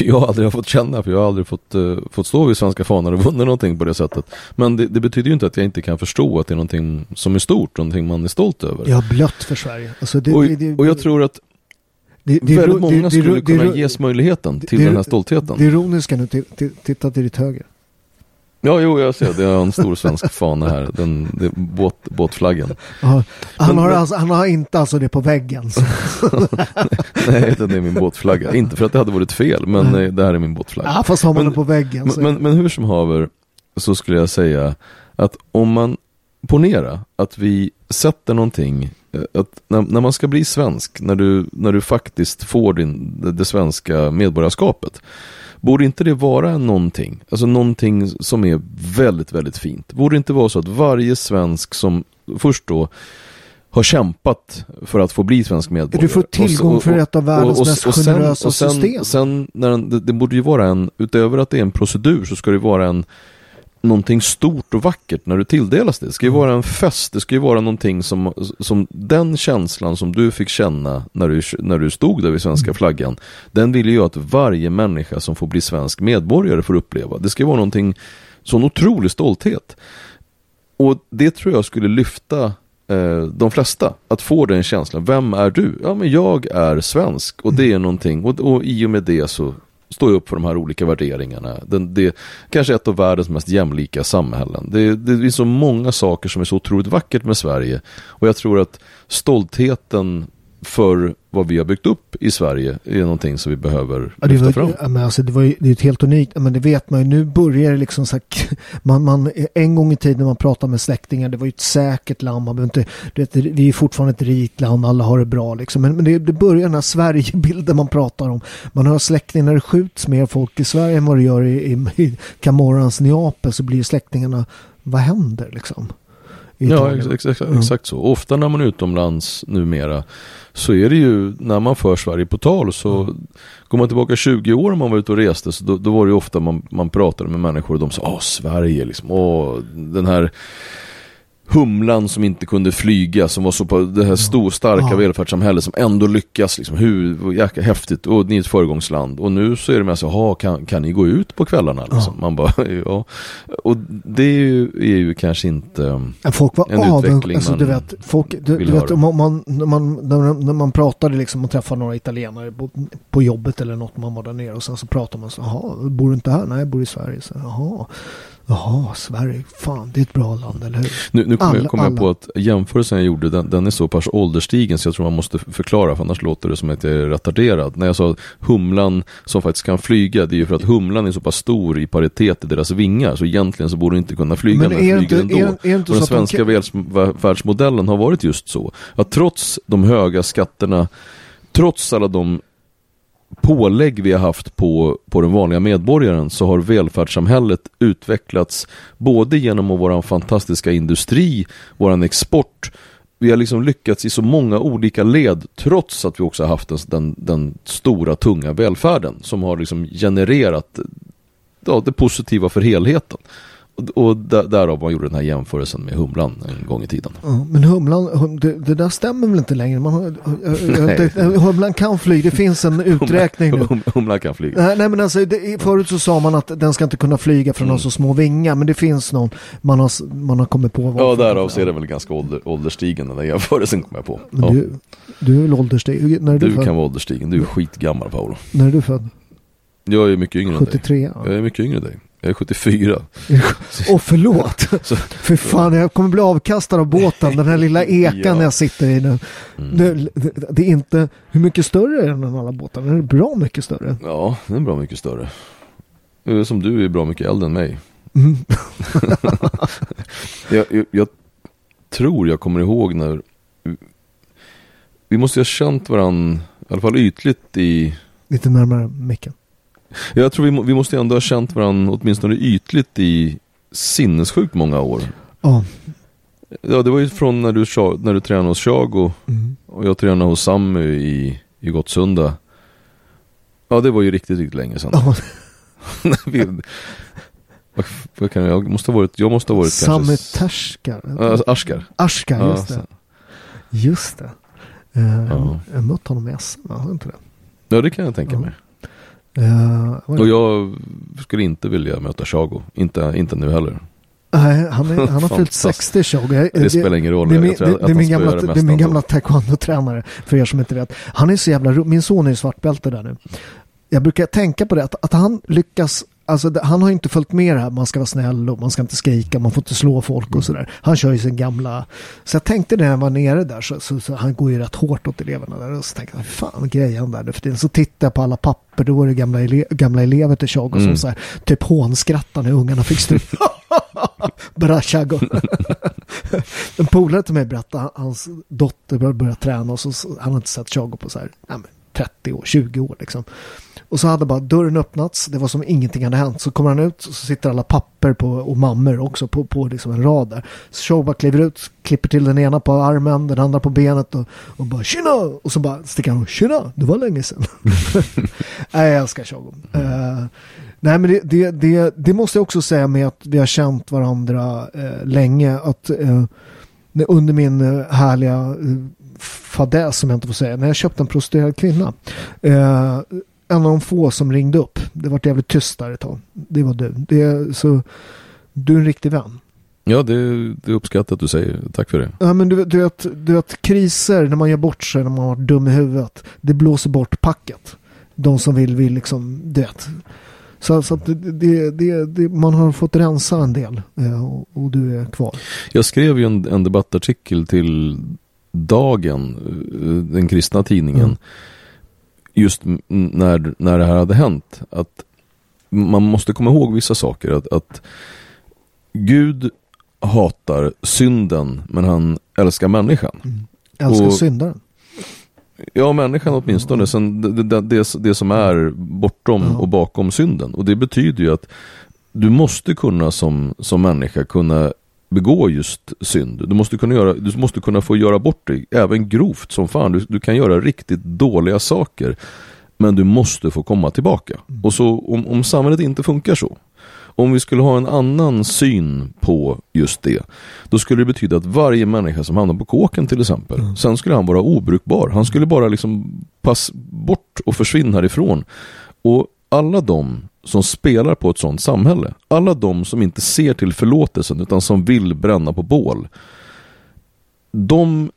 jag aldrig har fått känna, för jag har aldrig fått, eh, fått stå vid svenska fanan och vunnit någonting på det sättet, men det, det betyder ju inte att jag inte kan förstå att det är någonting som är stort, någonting man är stolt över. Jag har blött för Sverige. Alltså det, och, det, det, och jag tror att det, det, väldigt många det, skulle det, kunna det, ges möjligheten till det, den här stoltheten. Det ironiska nu, t- t- titta till ditt höger. Ja, jo, jag ser det. Jag har en stor svensk fana här. Den, det, båt, båtflaggen. Aha. Han, men, har alltså, han har inte alltså det på väggen. Nej, det är min båtflagga. Inte för att det hade varit fel, men nej, det här är min båtflagga. Ja, fast har man men, det på väggen. Men, men, men hur som haver, så skulle jag säga att om man ponera att vi sätter någonting, att när, när man ska bli svensk, när du, när du faktiskt får din, det, det svenska medborgarskapet, borde inte det vara någonting, alltså någonting som är väldigt, väldigt fint. Borde inte vara så att varje svensk som först då har kämpat för att få bli svensk medborgare, du får tillgång och, och, för ett av världens och, mest och sen, generösa och sen, system. Sen när den, det, det borde ju vara en, utöver att det är en procedur, så ska det vara en någonting stort och vackert när du tilldelas det. Det ska ju vara en fest, det ska ju vara någonting som, som den känslan som du fick känna när du, när du stod där vid svenska flaggan, den vill ju att varje människa som får bli svensk medborgare får uppleva. Det ska ju vara någonting, sån otrolig stolthet. Och det tror jag skulle lyfta eh, de flesta, att få den känslan. Vem är du? Ja, men jag är svensk, och det är någonting, och, och i och med det så står upp för de här olika värderingarna. Den, det är kanske ett av världens mest jämlika samhällen. Det, det är så många saker som är så otroligt vackert med Sverige. Och jag tror att stoltheten för vad vi har byggt upp i Sverige är någonting som vi behöver ja, lyfta var, fram. Ja, men alltså, det, var ju, det är ju helt unikt. Ja, men det vet man ju. Nu börjar det liksom så här, man, man, en gång i tiden när man pratade med släktingar, det var ju ett säkert land. Man inte, det, vi är fortfarande ett rikt land, alla har det bra. Liksom. Men, men det, det börjar den här Sverigebilden man pratar om. Man har släktingar, det skjuts mer folk i Sverige än vad det gör i, i, i Camorrans Neapel, så blir släktingarna, vad händer liksom? Ja, exakt, exakt, exakt så. Ofta när man är utomlands numera så är det ju, när man för Sverige på tal så mm. går man tillbaka tjugo år om man var ute och reste, så då, då var det ju ofta man, man pratade med människor och de sa, åh Sverige liksom, åh den här humlan som inte kunde flyga, som var så på det här stor, starka ja. välfärdssamhället som ändå lyckas liksom, hur jäkla häftigt, och ni är ett föregångsland. Och nu så är det med så, ha kan, kan ni gå ut på kvällarna liksom? Ja. Man bara, ja. Och det är ju, är ju kanske inte folk var en av, utveckling alltså, man du vet, folk, du, vill du vet, man, man, man, när, när man pratade liksom, man träffade några italienare på, på jobbet eller något, man var där nere och sen så pratade man så, jaha, bor du inte här? Nej, jag bor i Sverige. Så, jaha. Jaha, Sverige, fan, det är ett bra land, eller hur? Nu, nu kommer jag, kom jag på att jämförelsen jag gjorde, den, den är så pass ålderstigen så jag tror man måste förklara, för annars låter det som att jag är retarderad. När jag sa att humlan som faktiskt kan flyga, det är ju för att humlan är så pass stor i paritet i deras vingar, så egentligen så borde de inte kunna flyga, men, men flyger inte, ändå. Är, är inte och den svenska kan... välfärdsmodellen har varit just så, att trots de höga skatterna, trots alla de pålägg vi har haft på, på den vanliga medborgaren, så har välfärdssamhället utvecklats både genom vår fantastiska industri, vår export. Vi har liksom lyckats i så många olika led trots att vi också har haft den, den stora tunga välfärden som har liksom genererat ja, det positiva för helheten. Och där, därav man gjorde den här jämförelsen med humlan en gång i tiden. Ja, men humlan, det, det där stämmer väl inte längre? Man har, det, humlan kan flyga, det finns en uträkning nu. Humlan, humlan kan flyga. Nej, nej men alltså, det, förut så sa man att den ska inte kunna flyga för den har så små vingar, men det finns någon man har, man har kommit på. Varför. Ja, därav ser det väl ganska ålder, ålderstigen den där jämförelsen kommer jag på. Ja. Du, du är väl ålderstigen? När är du du kan vara ålderstigen, du är skitgammal Paolo. När är du född? Jag är mycket yngre sjuttiotre, än dig. Ja. Jag är mycket yngre än dig. Jag är sjuttiofyra. Åh oh, förlåt. Så, för fan, jag kommer bli avkastad av båten. Den här lilla ekan ja. jag sitter i nu. Mm. Det, det, det är inte... Hur mycket större är den än alla båtar? Den är bra mycket större. Ja, den är bra mycket större. Som du är bra mycket äldre än mig. Mm. jag, jag, jag tror jag kommer ihåg när... Vi måste ju ha känt varandra, i alla fall ytligt i... Lite närmare micken. Jag tror vi, vi måste ändå ha känt varandra åtminstone ytligt i sinnessjukt många år. Ja. Ja, det var ju från när du, när du tränade hos Tjago mm. och jag tränade hos Sammy i, i Gottsunda. Ja, det var ju riktigt, riktigt länge sedan. Ja. jag, kan, jag måste ha varit, jag måste ha varit Sammy Tersker. Äh, Askar. Askar, ja, just det. Sen. Just det. Uh, ja. Jag mötte honom i S M, har inte det? Ja, det kan jag tänka ja. mig. Uh, och jag skulle inte vilja möta Tjago, inte, inte nu heller. Nej, han, är, han har fyllt sextio, Tjago. Det, det spelar ingen roll. Det, det, det, det är min gamla, det det min gamla taekwondo-tränare, för er som inte vet. Han är så jävla ro- Min son är ju svartbälte där nu. Jag brukar tänka på det, att, att han lyckas... Alltså, han har inte följt med det här, man ska vara snäll och man ska inte skrika, man får inte slå folk och sådär. Han kör ju sin gamla... Så jag tänkte när han var nere där, så, så, så han går ju rätt hårt åt eleverna där. Och så tänkte jag, fan grejen där. För så tittar jag på alla papper, då är det gamla, ele- gamla elever till Tjago mm. som så här, typ hånskrattar när ungarna fick stryka. Bra Tjago. En polare till mig berättade, hans dotter började träna och så, han har inte sett Tjago på så här, nej men trettio år, tjugo år liksom. Och så hade bara dörren öppnats, det var som ingenting hade hänt. Så kommer han ut och så sitter alla papper på, och mammor också på, på liksom en rad där. Så Tjago kliver ut, klipper till den ena på armen, den andra på benet och, och bara tjena! Och så bara sticker han och tjena, det var länge sedan. Nej, jag älskar Tjago. Mm. Uh, nej, men det, det, det, det måste jag också säga med att vi har känt varandra uh, länge. Att uh, under min uh, härliga uh, fadäs, som jag inte får säga, när jag köpte en prostituerad kvinna... Uh, En av de få som ringde upp. Det var jävligt tyst där ett tag. Det var du. Det är, så, du är en riktig vän. Ja, det, det uppskattar att du säger. Tack för det. Ja, men du, du, vet, du vet kriser när man gör bort sig, när man har dum i huvudet. Det blåser bort packet. de som vill vill liksom det. Så, så att det, det, det, man har fått rensa en del eh, och, och du är kvar. Jag skrev ju en, en debattartikel till Dagen, den kristna tidningen, mm. just när, när det här hade hänt. Att man måste komma ihåg vissa saker. Att, att Gud hatar synden, men han älskar människan. Mm. Älskar och, syndaren. Ja, människan åtminstone. Sen det, det, det, det som är bortom ja. och bakom synden. Och det betyder ju att du måste kunna som, som människa kunna begå just synd. Du måste kunna, göra, du måste kunna få göra bort dig. Även grovt som fan. Du, du kan göra riktigt dåliga saker. Men du måste få komma tillbaka. Och så om, om samhället inte funkar så. Om vi skulle ha en annan syn på just det, då skulle det betyda att varje människa som hamnar på kåken till exempel, mm. sen skulle han vara obrukbar. Han skulle bara liksom passa bort och försvinna härifrån. Och alla de som spelar på ett sånt samhälle, alla de som inte ser till förlåtelsen utan som vill bränna på bål, de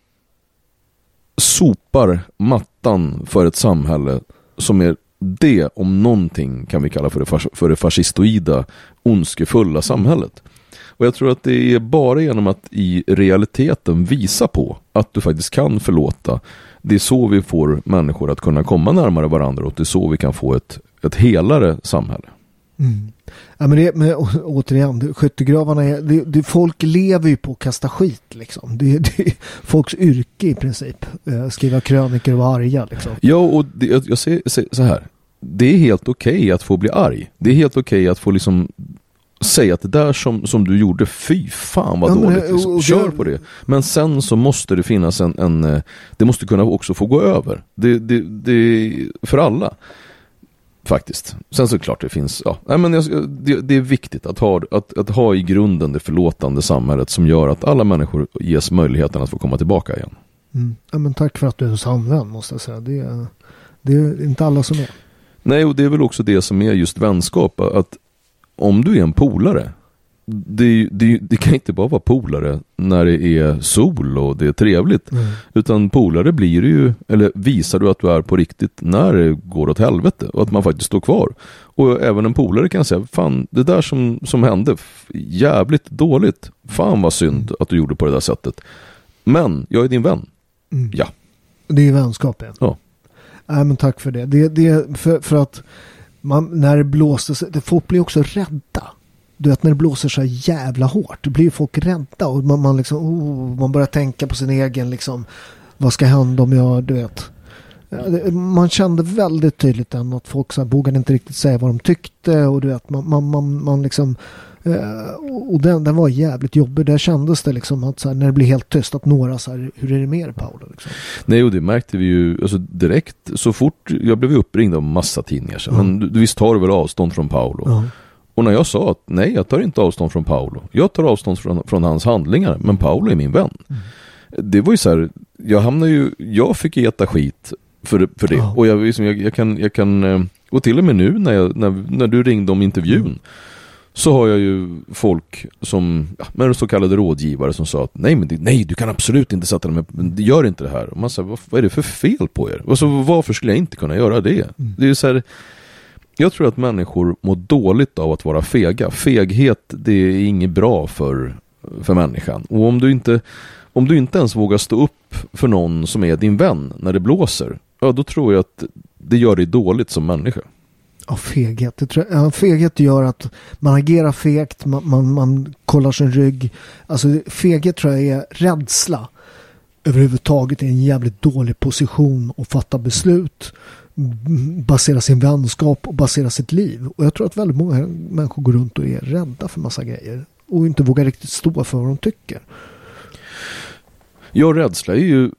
sopar mattan för ett samhälle som är det, om någonting kan vi kalla för det, fas- för det fascistoida, ondskefulla samhället. Och jag tror att det är bara genom att i realiteten visa på att du faktiskt kan förlåta. Det är så vi får människor att kunna komma närmare varandra, och det är så vi kan få ett, ett helare samhälle. Mm. Ja, men det, men, å, återigen, skyttegravarna är, det, det, folk lever ju på att kasta skit liksom. Det är folks yrke i princip, eh, skriva kröniker och vara arga liksom. Ja, och det, jag, jag säger, säger så här, det är helt okej okay att få bli arg. Det är helt okej okay att få liksom säga att det där som, som du gjorde, fy fan vad ja, dåligt liksom. och, och, och, kör på det. Men sen så måste det finnas en, en det måste kunna också få gå över. Det, det, det för alla faktiskt. Sen så klart det finns ja. Nej, men det, det är viktigt att ha, att, att ha i grunden det förlåtande samhället som gör att alla människor ges möjligheten att få komma tillbaka igen. Mm. Ja, men tack för att du är samvän, måste jag säga. Det är, det är inte alla som är. Nej, och det är väl också det som är just vänskap. Att om du är en polare, det, det, det kan inte bara vara polare när det är sol och det är trevligt. Mm. Utan polare blir ju, eller visar du att du är på riktigt när det går åt helvete och att man faktiskt står kvar. Och även en polare kan säga, fan det där som, som hände, jävligt dåligt. Fan vad synd att du gjorde på det där sättet. Men jag är din vän. Mm. Ja. Det är ju vänskap. Ja. ja. Nej, men tack för det. Det, det för, för att man, när det blåser, folk blir också rädda. Du vet, när det blåser så här jävla hårt, då blir folk rädda och man, man liksom oh, man börjar tänka på sin egen liksom, vad ska hända om jag, du vet. Man kände väldigt tydligt än att folk så här, vågade inte riktigt säga vad de tyckte och du vet, man, man, man, man liksom eh, och den, den var jävligt jobbig. Där kändes det liksom att så här, när det blir helt tyst att några så här, hur är det med Paolo liksom? Nej, och det märkte vi ju alltså, direkt, så fort jag blev uppringd av massa tidningar så, mm. men du, visst tar du väl avstånd från Paolo? Mm. Och när jag sa att nej, jag tar inte avstånd från Paolo. Jag tar avstånd från, från hans handlingar. Men Paolo är min vän. Mm. Det var ju så här, jag hamnade ju, jag fick äta skit för, för det. Ja. Och jag, liksom, jag, jag, kan, jag kan, och till och med nu när, jag, när, när du ringde om intervjun. Så har jag ju folk som, ja, men så kallade rådgivare som sa att nej, men nej, du kan absolut inte sätta dem, gör inte det här. Och man sa, vad, vad är det för fel på er? Och så, varför skulle jag inte kunna göra det? Mm. Det är ju så här. Jag tror att människor mår dåligt av att vara fega. Feghet, det är inget bra för, för människan. Och om du, inte, om du inte ens vågar stå upp för någon som är din vän när det blåser, ja, då tror jag att det gör dig dåligt som människa. Ja, feghet. Det tror jag. Ja, feghet gör att man agerar fegt, man, man, man kollar sin rygg. Alltså, feghet tror jag är rädsla. Överhuvudtaget är en jävligt dålig position att fatta beslut, basera sin vänskap och basera sitt liv. Och jag tror att väldigt många människor går runt och är rädda för massa grejer och inte vågar riktigt stå för vad de tycker. Ja, rädsla är ju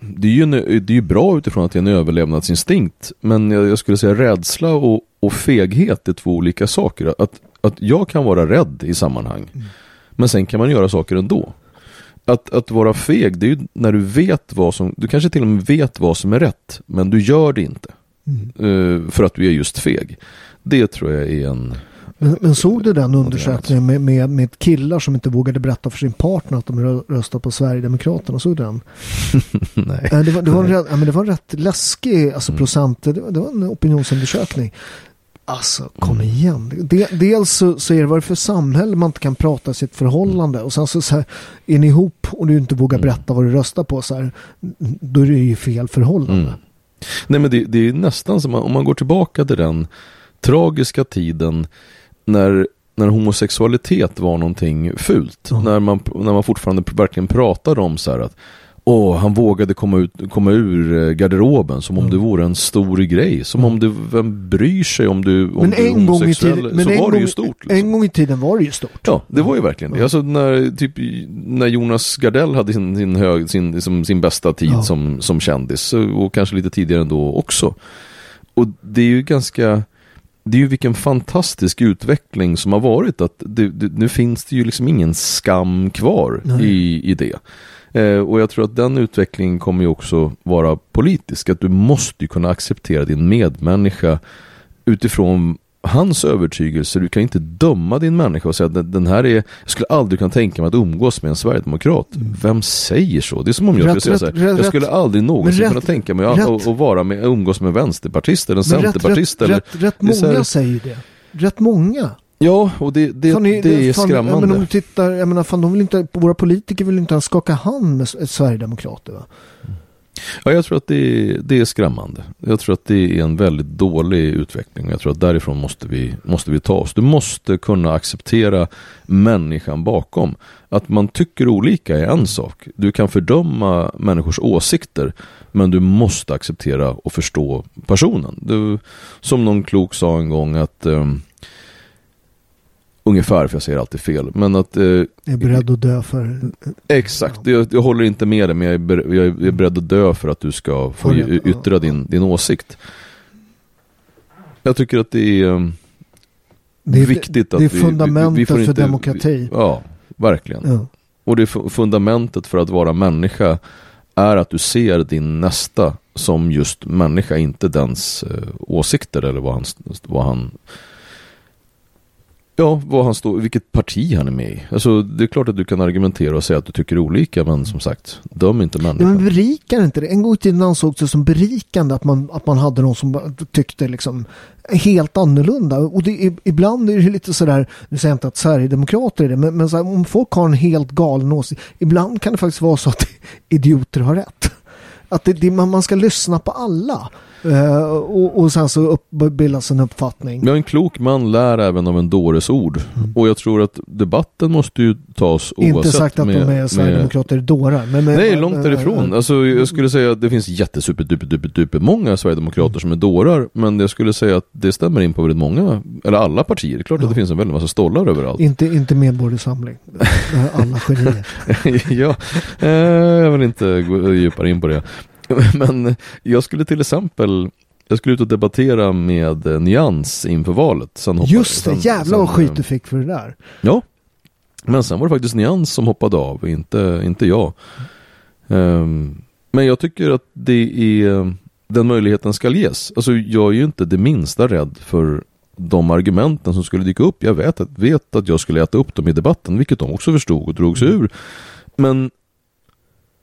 det är ju, en, det är ju bra utifrån att det är en överlevnadsinstinkt, men jag, jag skulle säga rädsla och, och feghet är två olika saker. Att, att jag kan vara rädd i sammanhang, mm. men sen kan man göra saker ändå. Att, att vara feg, det är ju när du vet vad som, du kanske till och med vet vad som är rätt, men du gör det inte. Mm. För att du är just feg. Det tror jag är en, Men, men såg du den undersökningen med, med, med killar som inte vågade berätta för sin partner att de röstade på Sverigedemokraterna? Såg du den? Nej. Det var, det var, en, ja, men det var en rätt läskig alltså, mm. procent. Det var, det var en opinionsundersökning. Alltså, kom igen. De, dels så, så är det, vad är det för samhälle man inte kan prata sitt förhållande, och sen så, så här, är ni ihop och du inte vågar berätta vad du röstar på så här, då är det ju fel förhållande. Mm. Nej, men det, det är nästan som om man går tillbaka till den tragiska tiden när, när homosexualitet var någonting fult. Mm. När, man, när man fortfarande verkligen pratade om så här att åh, oh, han vågade komma, ut, komma ur garderoben som om det vore en stor grej. Som om du, vem bryr sig om du, om du är homosexuell? Tiden, men så en var gång, det ju stort. Liksom. En gång i tiden var det ju stort. Ja, det var ju verkligen det. Alltså när, typ, när Jonas Gardell hade sin, sin, hög, sin, sin, sin bästa tid ja. som, som kändis, och kanske lite tidigare ändå också. Och det är ju ganska... Det är ju vilken fantastisk utveckling som har varit. Att det, det, nu finns det ju liksom ingen skam kvar i, i det. Eh, och jag tror att den utvecklingen kommer ju också vara politisk. Att du måste ju kunna acceptera din medmänniska utifrån hans övertygelse. Du kan inte döma din människa och säga att den här är... Jag skulle aldrig kunna tänka mig att umgås med en sverigedemokrat. Vem säger så? Det är som om jag rätt, skulle säga rätt, så här. Jag rätt, skulle aldrig någonsin rätt, kunna tänka mig att och vara med, umgås med en vänsterpartist eller en centerpartist. Rätt, eller, rätt, rätt många här, säger det. Rätt många. Ja, och det, det, fan, det är, det är fan, skrämmande. Men om du tittar, jag menar, fan, de vill inte, våra politiker vill inte ens skaka hand med Sverigedemokrater, va? Ja, jag tror att det är, det är skrämmande. Jag tror att det är en väldigt dålig utveckling. Jag tror att därifrån måste vi, måste vi ta oss. Du måste kunna acceptera människan bakom. Att man tycker olika är en sak. Du kan fördöma människors åsikter, men du måste acceptera och förstå personen. Du, som någon klok sa en gång att... Um, ungefär, för jag säger alltid fel, men att eh, jag är beredd att dö för exakt, ja. jag, jag håller inte med dig, men jag är, ber, jag är beredd att dö för att du ska få y- yttra din, din åsikt. Jag tycker att det är, det är viktigt att det är vi, fundamentet vi, vi får inte, för demokrati. Ja, verkligen. Ja. Och det fundamentet för att vara människa är att du ser din nästa som just människa, inte dens eh, åsikter eller vad han, vad han Ja, vad han står, vilket parti han är med i. Alltså, det är klart att du kan argumentera och säga att du tycker olika, men som sagt, döm inte människor. Ja, men berikar inte det? En gång i tiden ansågs det som berikande att man, att man hade någon som tyckte liksom helt annorlunda. Och det, ibland är det lite sådär, nu säger jag inte att Sverigedemokrater är det, men, men så här, om folk har en helt galen åsikt, ibland kan det faktiskt vara så att idioter har rätt. Att det, det, man, man ska lyssna på alla. Uh, och, och sen så uppbildas en uppfattning. Ja, en klok man lär även av en dåres ord. Mm. Och jag tror att debatten måste ju tas oavsett. Inte sagt att med, de är Sverigedemokrater med... dårar. Men med, nej, långt därifrån. Äh, alltså, jag skulle säga att det finns jättesuper, duper, duper, duper många Sverigedemokrater som är dårar. Men jag skulle säga att det stämmer in på väldigt många, eller alla partier. Det är klart ja. Att det finns en väldigt massa stollar överallt. Inte, inte medborgarsamling. Alla genier. ja, eh, jag vill inte gå djupare in på det. Men jag skulle till exempel jag skulle ut och debattera med Nyans inför valet. Sen hoppade, just det, jävla vad skit du fick för det där. Ja, men sen var det faktiskt Nyans som hoppade av, inte, inte jag. Um, men jag tycker att det är, den möjligheten ska ges. Alltså, jag är ju inte det minsta rädd för de argumenten som skulle dyka upp. Jag vet att, vet att jag skulle äta upp dem i debatten, vilket de också förstod och drog sig ur. Men...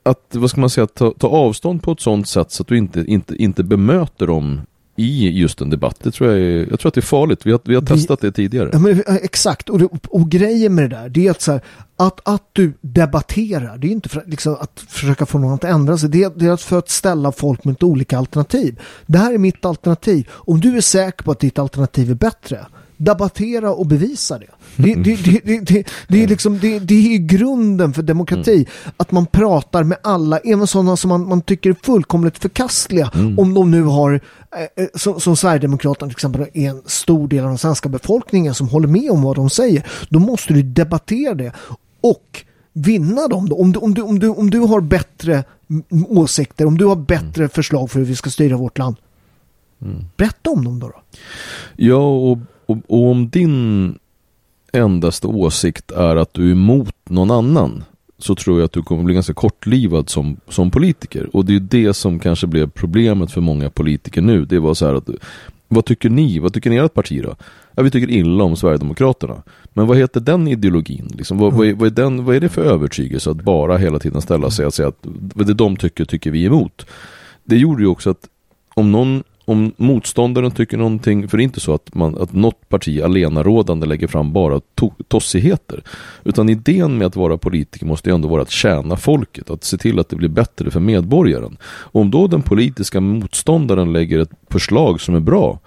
att, vad ska man säga, ta, ta avstånd på ett sånt sätt så att du inte, inte, inte bemöter dem i just en debatt. Det tror jag, är, jag tror att det är farligt. Vi har, vi har testat vi, det tidigare. Ja, men, exakt. Och, det, och grejen med det där, det är att, så här, att, att du debatterar, det är inte för, liksom, att försöka få någon att ändra sig. Det är, det är för att ställa folk mot olika alternativ. Det här är mitt alternativ. Om du är säker på att ditt alternativ är bättre, debattera och bevisa det. Det, det, det, det, det, det är liksom det, det är grunden för demokrati. Mm. Att man pratar med alla, även sådana som man, man tycker är fullkomligt förkastliga. Mm. Om de nu har eh, som, som Sverigedemokraterna till exempel är en stor del av den svenska befolkningen som håller med om vad de säger. Då måste du debattera det och vinna dem då. Om du, om du, om du, om du har bättre åsikter, om du har bättre mm. förslag för hur vi ska styra vårt land. Mm. Berätta om dem då. då. Ja, och Och om din endaste åsikt är att du är emot någon annan, så tror jag att du kommer bli ganska kortlivad som, som politiker. Och det är det som kanske blev problemet för många politiker nu. Det var så här att Vad tycker ni? Vad tycker ni ert parti då? Ja, vi tycker illa om Sverigedemokraterna. Men vad heter den ideologin? Liksom, vad, vad, är, vad, är den, vad är det för övertygelse att bara hela tiden ställa sig och säga att det de tycker, tycker vi emot? Det gjorde ju också att om någon... Om motståndaren tycker någonting, för det är inte så att, man, att något parti allenarådande lägger fram bara to- tossigheter. Utan idén med att vara politiker måste ju ändå vara att tjäna folket, att se till att det blir bättre för medborgaren. Och om då den politiska motståndaren lägger ett förslag som är bra,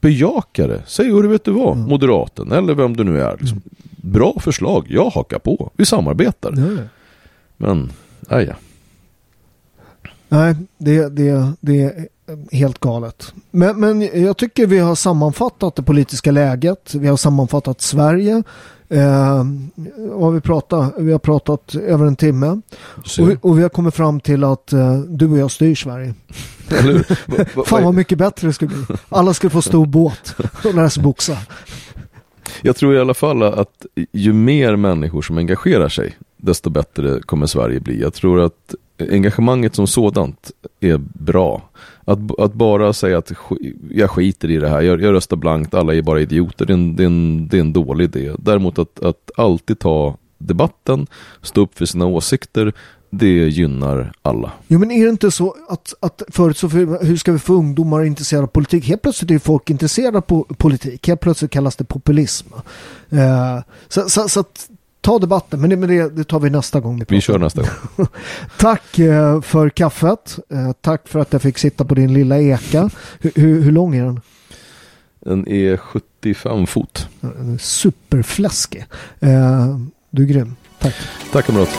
bejaka det. Säg hur du vet du vad, moderaten eller vem du nu är. Liksom. Bra förslag, jag hakar på, vi samarbetar. Men, nej ja. Nej, det, det, det är helt galet. Men, men jag tycker vi har sammanfattat det politiska läget. Vi har sammanfattat Sverige. Eh, vad vi, pratat, vi har pratat över en timme. Och vi, och vi har kommit fram till att eh, du och jag styr Sverige. Eller, va, va, fan vad mycket bättre det skulle bli. Alla skulle få stor båt och lära sig boxa. Jag tror i alla fall att ju mer människor som engagerar sig, desto bättre kommer Sverige bli. Jag tror att engagemanget som sådant är bra. Att, att bara säga att jag skiter i det här, jag, jag röstar blankt, alla är bara idioter, det är en, det är en, det är en dålig idé. Däremot att, att alltid ta debatten, stå upp för sina åsikter, det gynnar alla. Jo, men är det inte så att, att förut så för, hur ska vi få ungdomar intresserade av politik? Helt plötsligt är folk intresserade av politik. Helt plötsligt kallas det populism. Eh, så, så, så att ta debatten, men det, men det, det tar vi nästa gång. Vi kör nästa gång. Tack eh, för kaffet. Eh, tack för att jag fick sitta på din lilla eka. H- hur, hur lång är den? Den är sjuttiofem fot. Den är superfläskig. Eh, du är grym. Tack. Tack kamrat.